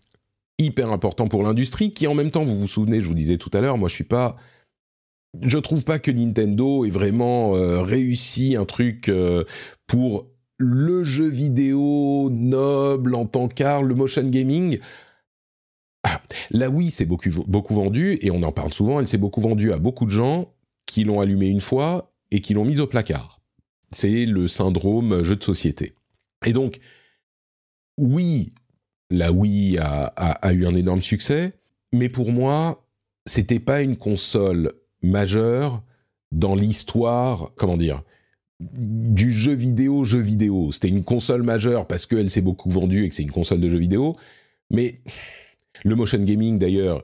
hyper important pour l'industrie, qui en même temps, vous vous souvenez, je vous disais tout à l'heure, moi je trouve pas que Nintendo ait vraiment réussi un truc pour le jeu vidéo noble en tant qu'art, le motion gaming. La Wii s'est beaucoup vendue, et on en parle souvent, elle s'est beaucoup vendue à beaucoup de gens qui l'ont allumée une fois et qui l'ont mise au placard. C'est le syndrome jeu de société. Et donc, oui, la Wii a eu un énorme succès, mais pour moi, c'était pas une console majeure dans l'histoire, du jeu vidéo. C'était une console majeure parce qu'elle s'est beaucoup vendue et que c'est une console de jeu vidéo, mais le motion gaming d'ailleurs,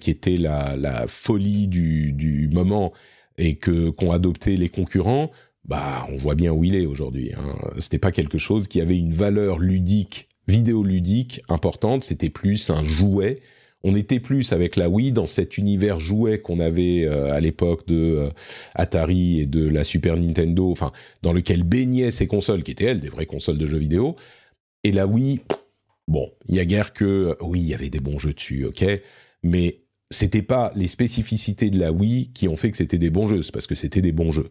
qui était la folie du moment et qu'ont adopté les concurrents, on voit bien où il est aujourd'hui, hein. C'était pas quelque chose qui avait une valeur ludique, vidéoludique importante, c'était plus un jouet. On était plus avec la Wii dans cet univers jouet qu'on avait à l'époque de Atari et de la Super Nintendo, enfin dans lequel baignaient ces consoles qui étaient elles des vraies consoles de jeux vidéo. Et la Wii, il y a guère que oui, il y avait des bons jeux dessus, ok, mais c'était pas les spécificités de la Wii qui ont fait que c'était des bons jeux, c'est parce que c'était des bons jeux.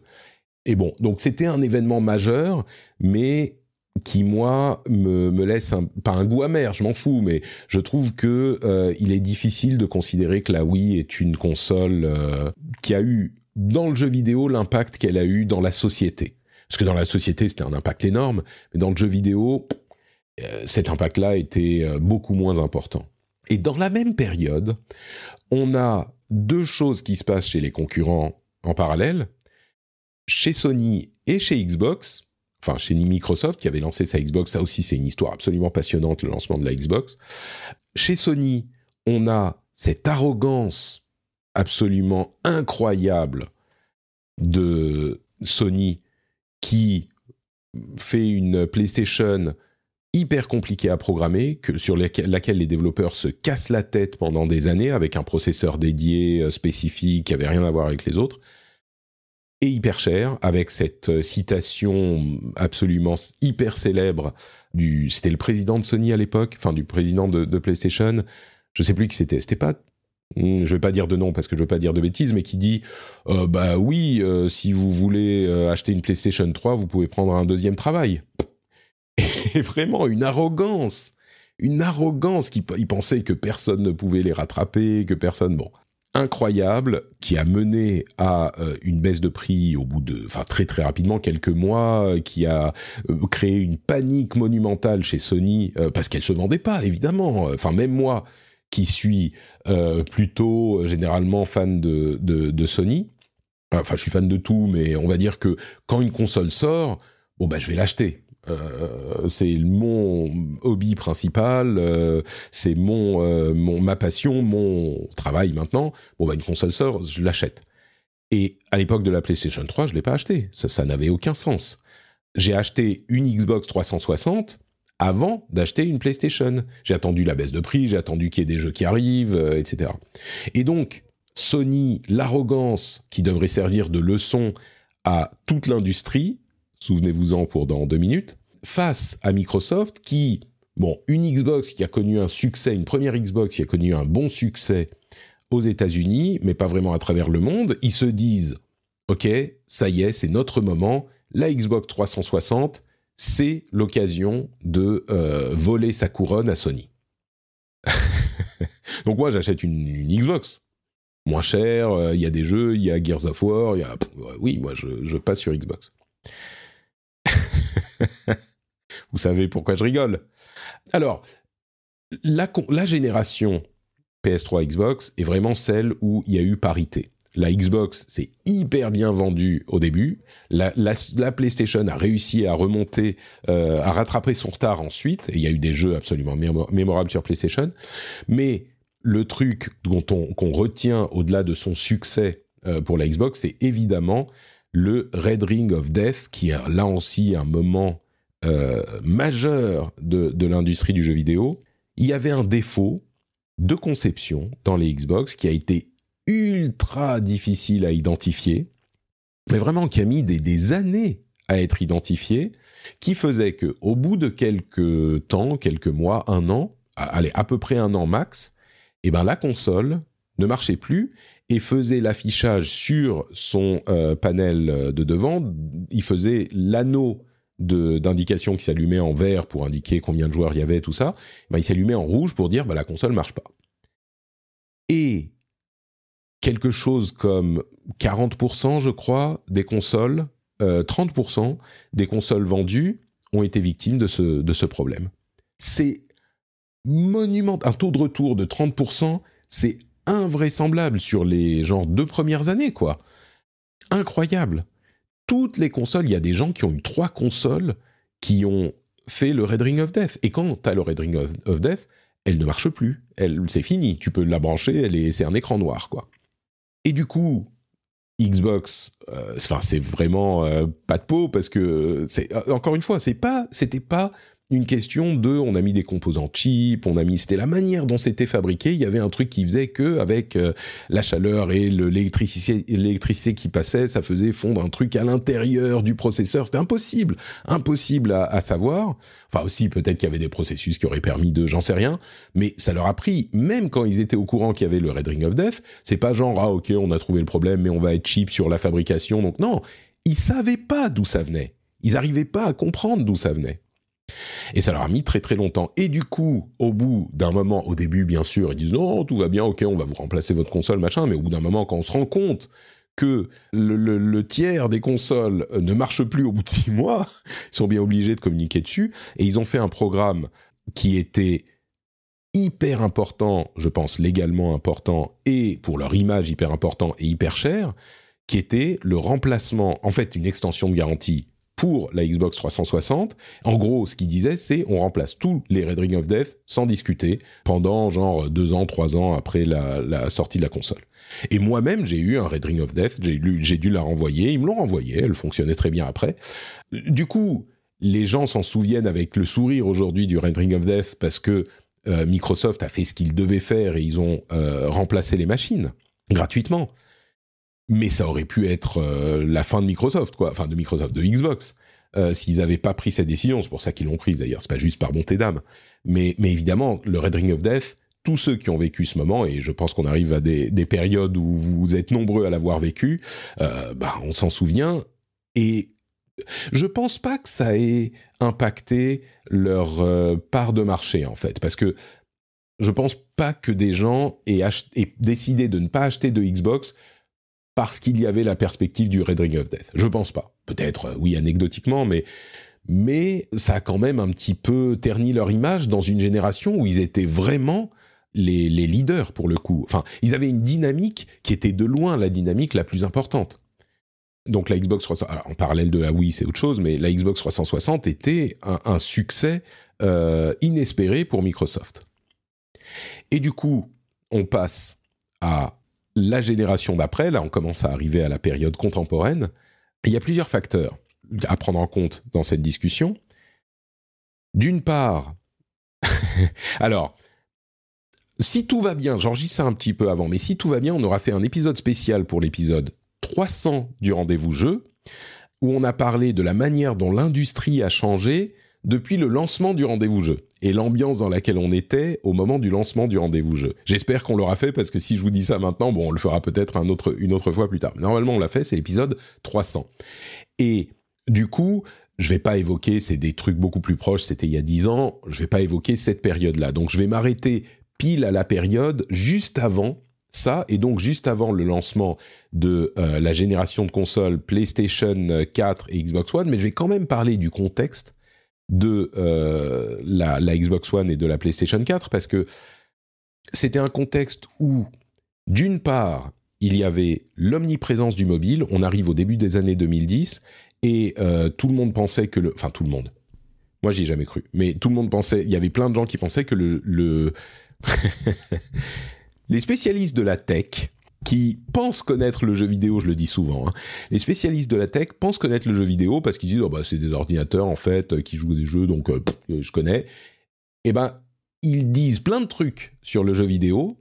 Et bon, donc c'était un événement majeur, mais qui, moi, me laisse, pas un goût amer, je m'en fous, mais je trouve que il est difficile de considérer que la Wii est une console qui a eu, dans le jeu vidéo, l'impact qu'elle a eu dans la société. Parce que dans la société, c'était un impact énorme, mais dans le jeu vidéo, cet impact-là était beaucoup moins important. Et dans la même période, on a deux choses qui se passent chez les concurrents en parallèle, chez Sony et chez Xbox, enfin chez Microsoft qui avait lancé sa Xbox, ça aussi c'est une histoire absolument passionnante, le lancement de la Xbox. Chez Sony, on a cette arrogance absolument incroyable de Sony qui fait une PlayStation hyper compliquée à programmer, sur laquelle les développeurs se cassent la tête pendant des années avec un processeur dédié, spécifique, qui n'avait rien à voir avec les autres, et hyper cher, avec cette citation absolument hyper célèbre c'était le président de Sony à l'époque, enfin du président de PlayStation, je ne sais plus qui c'était, je vais pas dire de nom parce que je veux pas dire de bêtises, mais qui dit bah oui, si vous voulez acheter une PlayStation 3, vous pouvez prendre un deuxième travail. Et vraiment une arrogance qui pensait que personne ne pouvait les rattraper, que personne, incroyable, qui a mené à une baisse de prix au bout de, très très rapidement, quelques mois, qui a créé une panique monumentale chez Sony parce qu'elle se vendait pas, évidemment. Enfin, même moi qui suis plutôt généralement fan de Sony. Enfin, je suis fan de tout, mais on va dire que quand une console sort, je vais l'acheter. C'est mon hobby principal, c'est ma passion, mon travail maintenant. Une console sort, je l'achète. Et à l'époque de la PlayStation 3, je l'ai pas achetée. Ça n'avait aucun sens. J'ai acheté une Xbox 360. Avant d'acheter une PlayStation. J'ai attendu la baisse de prix, j'ai attendu qu'il y ait des jeux qui arrivent, etc. Et donc, Sony, l'arrogance qui devrait servir de leçon à toute l'industrie, souvenez-vous-en pour dans 2 minutes, face à Microsoft qui, une Xbox qui a connu un succès, une première Xbox qui a connu un bon succès aux États-Unis, mais pas vraiment à travers le monde, ils se disent, ok, ça y est, c'est notre moment, la Xbox 360, c'est l'occasion de voler sa couronne à Sony. Donc moi, j'achète une Xbox. Moins cher, y a des jeux, il y a Gears of War, oui, moi, je passe sur Xbox. Vous savez pourquoi je rigole. Alors, la génération PS3 Xbox est vraiment celle où il y a eu parité. La Xbox s'est hyper bien vendue au début. La PlayStation a réussi à remonter, à rattraper son retard ensuite. Et il y a eu des jeux absolument mémorables sur PlayStation. Mais le truc qu'on retient au-delà de son succès pour la Xbox, c'est évidemment le Red Ring of Death, qui est là aussi un moment majeur de l'industrie du jeu vidéo. Il y avait un défaut de conception dans les Xbox qui a été ultra difficile à identifier, mais vraiment qui a mis des années à être identifié, qui faisait qu'au bout de quelques temps, quelques mois, 1 an, allez, à peu près 1 an max, la console ne marchait plus et faisait l'affichage sur son panel de devant. Il faisait l'anneau d'indication qui s'allumait en vert pour indiquer combien de joueurs il y avait, tout ça. Il s'allumait en rouge pour dire la console ne marche pas. Et quelque chose comme 40%, je crois, des consoles, 30% des consoles vendues ont été victimes de ce problème. C'est monumental. Un taux de retour de 30%, c'est invraisemblable sur les 2 premières années, quoi. Incroyable. Toutes les consoles, il y a des gens qui ont eu 3 consoles qui ont fait le Red Ring of Death. Et quand t'as le Red Ring of Death, elle ne marche plus. C'est fini. Tu peux la brancher, c'est un écran noir, quoi. Et du coup, Xbox, c'est vraiment pas de peau parce que, encore une fois, c'était pas une question de, on a mis des composants cheap, on a mis, c'était la manière dont c'était fabriqué, il y avait un truc qui faisait que avec la chaleur et l'électricité qui passait, ça faisait fondre un truc à l'intérieur du processeur, c'était impossible à savoir. Enfin aussi, peut-être qu'il y avait des processus qui auraient permis de, j'en sais rien, mais ça leur a pris, même quand ils étaient au courant qu'il y avait le Red Ring of Death, c'est pas genre, ah ok, on a trouvé le problème, mais on va être cheap sur la fabrication, donc non, ils savaient pas d'où ça venait, ils arrivaient pas à comprendre d'où ça venait. Et ça leur a mis très très longtemps. Et du coup, au bout d'un moment, au début bien sûr, ils disent non, tout va bien, ok, on va vous remplacer votre console, machin, mais au bout d'un moment, quand on se rend compte que le tiers des consoles ne marche plus au bout de 6 mois, ils sont bien obligés de communiquer dessus, et ils ont fait un programme qui était hyper important, je pense légalement important, et pour leur image hyper important et hyper cher, qui était le remplacement, en fait une extension de garantie pour la Xbox 360. En gros, ce qu'il disait, c'est on remplace tous les Red Ring of Death sans discuter pendant genre 2 ans, 3 ans après la sortie de la console. Et moi-même, j'ai eu un Red Ring of Death, j'ai dû la renvoyer, ils me l'ont renvoyée, elle fonctionnait très bien après. Du coup, les gens s'en souviennent avec le sourire aujourd'hui du Red Ring of Death parce que Microsoft a fait ce qu'ils devaient faire et ils ont remplacé les machines gratuitement. Mais ça aurait pu être la fin de Microsoft, quoi. Enfin, de Microsoft, de Xbox, s'ils n'avaient pas pris cette décision. C'est pour ça qu'ils l'ont prise, d'ailleurs. C'est pas juste par bonté d'âme. Mais évidemment, le Red Ring of Death, tous ceux qui ont vécu ce moment, et je pense qu'on arrive à des périodes où vous êtes nombreux à l'avoir vécu, on s'en souvient. Et je pense pas que ça ait impacté leur part de marché, en fait. Parce que je pense pas que des gens aient décidé de ne pas acheter de Xbox parce qu'il y avait la perspective du Red Ring of Death. Je pense pas. Peut-être, oui, anecdotiquement, mais ça a quand même un petit peu terni leur image dans une génération où ils étaient vraiment les leaders, pour le coup. Enfin, ils avaient une dynamique qui était de loin la dynamique la plus importante. Donc la Xbox 360... Alors, en parallèle de la Wii, c'est autre chose, mais la Xbox 360 était un succès inespéré pour Microsoft. Et du coup, on passe à la génération d'après, là on commence à arriver à la période contemporaine, et il y a plusieurs facteurs à prendre en compte dans cette discussion. D'une part, alors, si tout va bien, j'enregistre ça un petit peu avant, mais si tout va bien, on aura fait un épisode spécial pour l'épisode 300 du Rendez-vous Jeu, où on a parlé de la manière dont l'industrie a changé depuis le lancement du Rendez-vous Jeu et l'ambiance dans laquelle on était au moment du lancement du Rendez-vous Jeu. J'espère qu'on l'aura fait, parce que si je vous dis ça maintenant, bon, on le fera peut-être une autre fois plus tard. Normalement, on l'a fait, c'est l'épisode 300. Et du coup, je vais pas évoquer, c'est des trucs beaucoup plus proches, c'était il y a 10 ans, je vais pas évoquer cette période-là. Donc, je vais m'arrêter pile à la période juste avant ça, et donc juste avant le lancement de la génération de consoles PlayStation 4 et Xbox One, mais je vais quand même parler du contexte de la Xbox One et de la PlayStation 4, parce que c'était un contexte où, d'une part, il y avait l'omniprésence du mobile, on arrive au début des années 2010, et tout le monde pensait que... Enfin, tout le monde. Moi, j'y ai jamais cru. Mais tout le monde pensait... Il y avait plein de gens qui pensaient que les spécialistes de la tech... qui pensent connaître le jeu vidéo, je le dis souvent, hein. Les spécialistes de la tech pensent connaître le jeu vidéo parce qu'ils disent « oh bah c'est des ordinateurs en fait qui jouent des jeux, donc je connais ». Eh ben, ils disent plein de trucs sur le jeu vidéo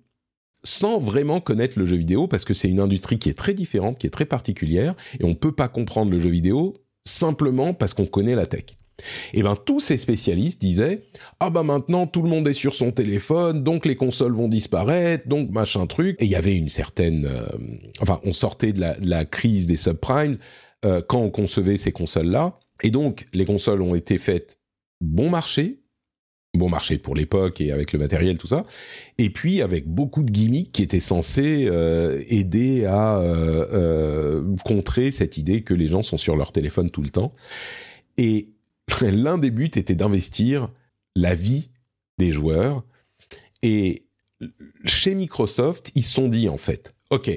sans vraiment connaître le jeu vidéo, parce que c'est une industrie qui est très différente, qui est très particulière, et on ne peut pas comprendre le jeu vidéo simplement parce qu'on connaît la tech. Et ben tous ces spécialistes disaient « ah ben maintenant tout le monde est sur son téléphone, donc les consoles vont disparaître, donc machin truc ». Et il y avait une certaine... on sortait de la crise des subprimes quand on concevait ces consoles-là. Et donc les consoles ont été faites bon marché pour l'époque et avec le matériel, tout ça. Et puis avec beaucoup de gimmicks qui étaient censés aider à contrer cette idée que les gens sont sur leur téléphone tout le temps. Et l'un des buts était d'investir la vie des joueurs. Et chez Microsoft, ils se sont dit en fait, ok,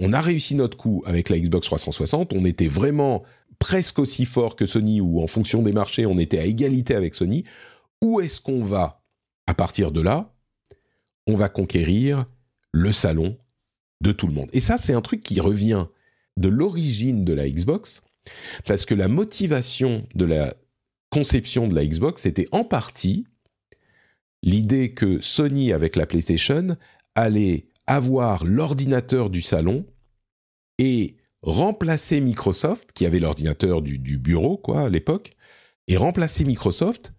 on a réussi notre coup avec la Xbox 360, on était vraiment presque aussi fort que Sony, ou en fonction des marchés, on était à égalité avec Sony. Où est-ce qu'on va ? À partir de là, on va conquérir le salon de tout le monde. Et ça, c'est un truc qui revient de l'origine de la Xbox, parce que la motivation de la conception de la Xbox, c'était en partie l'idée que Sony, avec la PlayStation, allait avoir l'ordinateur du salon et remplacer Microsoft, qui avait l'ordinateur du bureau quoi, à l'époque, et remplacer Microsoft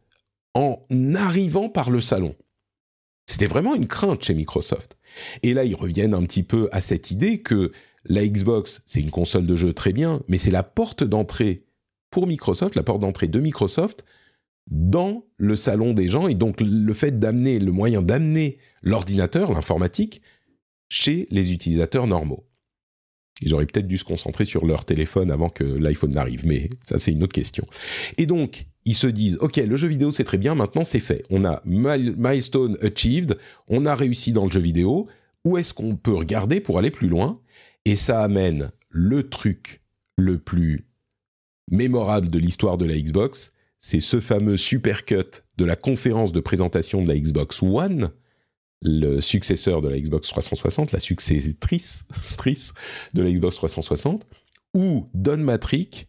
en arrivant par le salon. C'était vraiment une crainte chez Microsoft. Et là, ils reviennent un petit peu à cette idée que la Xbox, c'est une console de jeu très bien, mais c'est la porte d'entrée pour Microsoft, la porte d'entrée de Microsoft dans le salon des gens. Et donc, le fait d'amener, le moyen d'amener l'ordinateur, l'informatique, chez les utilisateurs normaux. Ils auraient peut-être dû se concentrer sur leur téléphone avant que l'iPhone n'arrive, mais ça, c'est une autre question. Et donc, ils se disent, OK, le jeu vidéo, c'est très bien, maintenant, c'est fait. On a milestone achieved, on a réussi dans le jeu vidéo. Où est-ce qu'on peut regarder pour aller plus loin ? Et ça amène le truc le plus mémorable de l'histoire de la Xbox, c'est ce fameux supercut de la conférence de présentation de la Xbox One, le successeur de la Xbox 360, la successrice de la Xbox 360, où Don Matrick,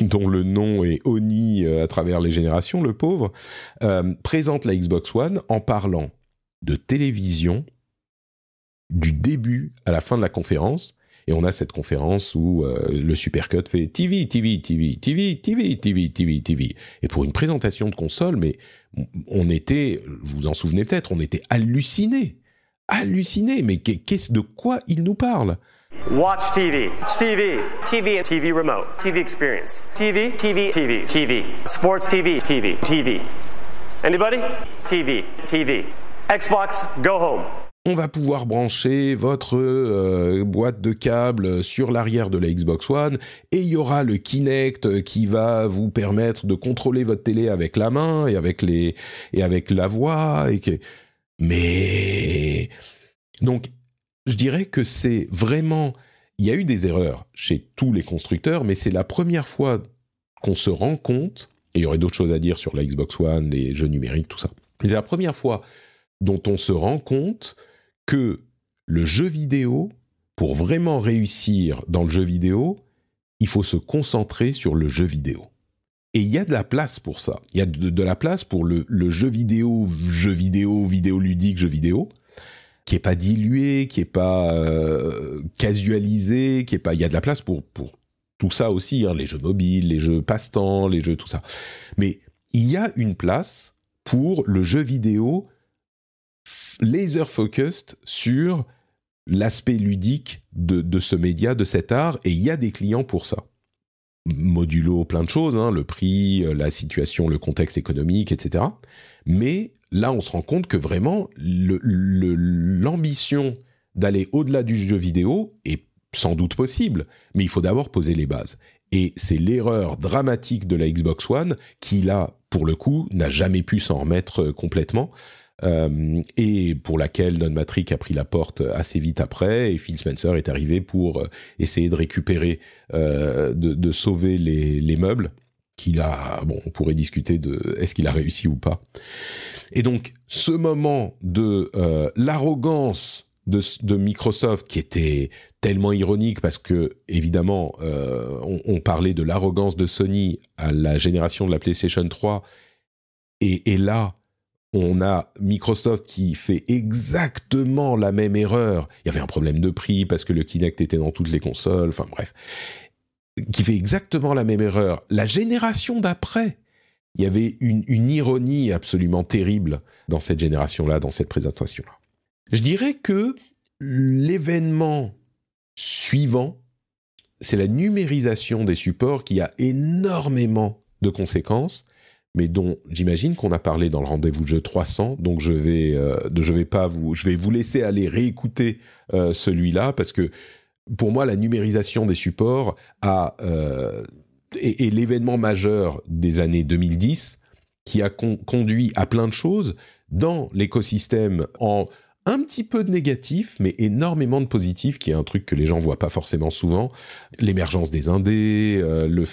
dont le nom est honni à travers les générations, le pauvre, présente la Xbox One en parlant de télévision du début à la fin de la conférence. Et on a cette conférence où le supercut fait TV, TV, TV, TV, TV, TV, TV, TV. Et pour une présentation de console, mais on était, vous vous en souvenez peut-être, on était hallucinés. Mais qu'est-ce de quoi il nous parle ? Watch TV, TV, TV, TV remote, TV experience, TV, TV, TV, TV, sports TV, TV, TV. Anybody ? TV, TV. Xbox, go home. On va pouvoir brancher votre boîte de câble sur l'arrière de la Xbox One et il y aura le Kinect qui va vous permettre de contrôler votre télé avec la main et avec la voix. Mais donc, je dirais que c'est vraiment... Il y a eu des erreurs chez tous les constructeurs, mais c'est la première fois qu'on se rend compte, et il y aurait d'autres choses à dire sur la Xbox One, les jeux numériques, tout ça, mais c'est la première fois dont on se rend compte que le jeu vidéo, pour vraiment réussir dans le jeu vidéo, il faut se concentrer sur le jeu vidéo. Et il y a de la place pour ça. Il y a de la place pour le jeu vidéo, vidéoludique, jeu vidéo, qui n'est pas dilué, qui n'est pas casualisé, qui est pas. Il y a de la place pour tout ça aussi, hein, les jeux mobiles, les jeux passe-temps, les jeux tout ça. Mais il y a une place pour le jeu vidéo laser-focused sur l'aspect ludique de ce média, de cet art, et il y a des clients pour ça. Modulo plein de choses, hein, le prix, la situation, le contexte économique, etc. Mais là, on se rend compte que vraiment, l'ambition d'aller au-delà du jeu vidéo est sans doute possible, mais il faut d'abord poser les bases. Et c'est l'erreur dramatique de la Xbox One qui, là, pour le coup, n'a jamais pu s'en remettre complètement, et pour laquelle Don Matrick a pris la porte assez vite après, et Phil Spencer est arrivé pour essayer de récupérer, de sauver les meubles, qu'il a, bon, on pourrait discuter de est-ce qu'il a réussi ou pas. Et donc, ce moment de l'arrogance de Microsoft, qui était tellement ironique, parce que, évidemment, on parlait de l'arrogance de Sony à la génération de la PlayStation 3, et là... On a Microsoft qui fait exactement la même erreur. Il y avait un problème de prix parce que le Kinect était dans toutes les consoles, enfin bref. Qui fait exactement la même erreur. La génération d'après, il y avait une ironie absolument terrible dans cette génération-là, dans cette présentation-là. Je dirais que l'événement suivant, c'est la numérisation des supports qui a énormément de conséquences, mais dont j'imagine qu'on a parlé dans le rendez-vous de jeu 300, donc je vais vous laisser aller réécouter celui-là, parce que pour moi, la numérisation des supports est l'événement majeur des années 2010, qui a conduit à plein de choses dans l'écosystème, en un petit peu de négatif, mais énormément de positif, qui est un truc que les gens voient pas forcément souvent. L'émergence des indés,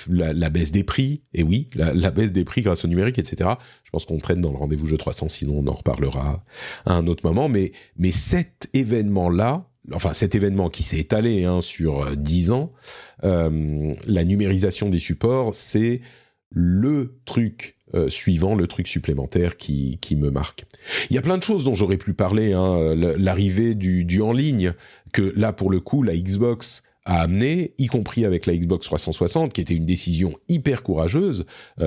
la baisse des prix, et oui, la baisse des prix grâce au numérique, etc. Je pense qu'on traîne dans le rendez-vous jeu 300, sinon on en reparlera à un autre moment. Mais cet événement-là, enfin cet événement qui s'est étalé sur 10 ans, la numérisation des supports, c'est le truc suivant, le truc supplémentaire qui me marque. Il y a plein de choses dont j'aurais pu parler, hein, l'arrivée du en ligne, que là pour le coup la Xbox a amené, y compris avec la Xbox 360, qui était une décision hyper courageuse.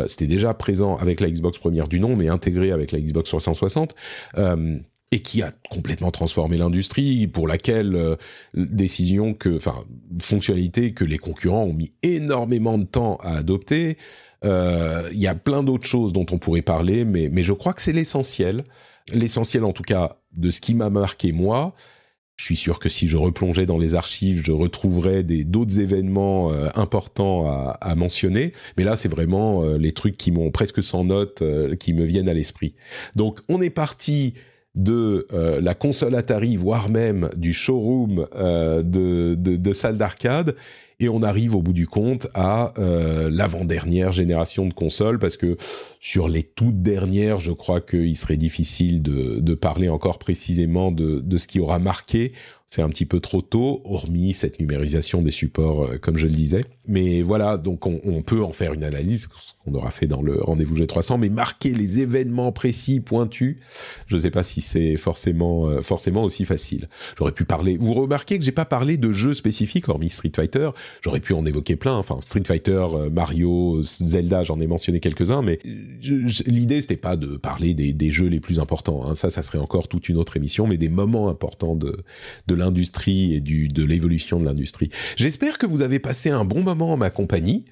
C'était déjà présent avec la Xbox première du nom, mais intégré avec la Xbox 360, et qui a complètement transformé l'industrie, pour laquelle fonctionnalité que les concurrents ont mis énormément de temps à adopter. Y a plein d'autres choses dont on pourrait parler, mais je crois que c'est l'essentiel. L'essentiel, en tout cas, de ce qui m'a marqué, moi. Je suis sûr que si je replongeais dans les archives, je retrouverais d'autres événements importants à mentionner. Mais là, c'est vraiment les trucs qui m'ont presque sans note, qui me viennent à l'esprit. Donc, on est parti de la console Atari, voire même du showroom de salle d'arcade. Et on arrive au bout du compte à l'avant-dernière génération de consoles, parce que sur les toutes dernières, je crois qu'il serait difficile de parler encore précisément de ce qui aura marqué. C'est un petit peu trop tôt, hormis cette numérisation des supports, comme je le disais. Mais voilà, donc on peut en faire une analyse, ce qu'on aura fait dans le Rendez-vous G300, mais marquer les événements précis, pointus, je ne sais pas si c'est forcément aussi facile. J'aurais pu parler... Vous remarquez que je n'ai pas parlé de jeux spécifiques, hormis Street Fighter. J'aurais pu en évoquer plein, enfin Street Fighter, Mario, Zelda, j'en ai mentionné quelques-uns, mais l'idée c'était pas de parler des jeux les plus importants, hein. Ça serait encore toute une autre émission, mais des moments importants de l'industrie et de l'évolution de l'industrie. J'espère que vous avez passé un bon moment en ma compagnie.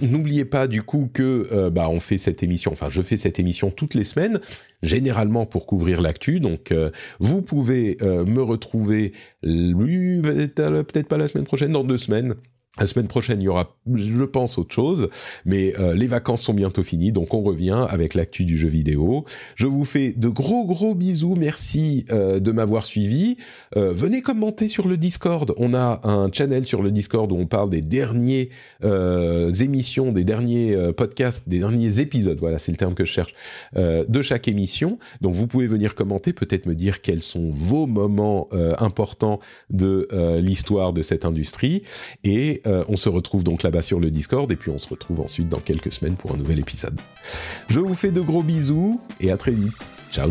N'oubliez pas du coup que je fais cette émission toutes les semaines, généralement pour couvrir l'actu, donc vous pouvez me retrouver peut-être pas la semaine prochaine, dans 2 semaines. La semaine prochaine, il y aura, je pense, autre chose, mais les vacances sont bientôt finies, donc on revient avec l'actu du jeu vidéo. Je vous fais de gros bisous, merci de m'avoir suivi. Venez commenter sur le Discord, on a un channel sur le Discord où on parle des derniers émissions, des derniers podcasts, des derniers épisodes, voilà, c'est le terme que je cherche, de chaque émission. Donc vous pouvez venir commenter, peut-être me dire quels sont vos moments importants de l'histoire de cette industrie, et on se retrouve donc là-bas sur le Discord, et puis on se retrouve ensuite dans quelques semaines pour un nouvel épisode. Je vous fais de gros bisous et à très vite. Ciao.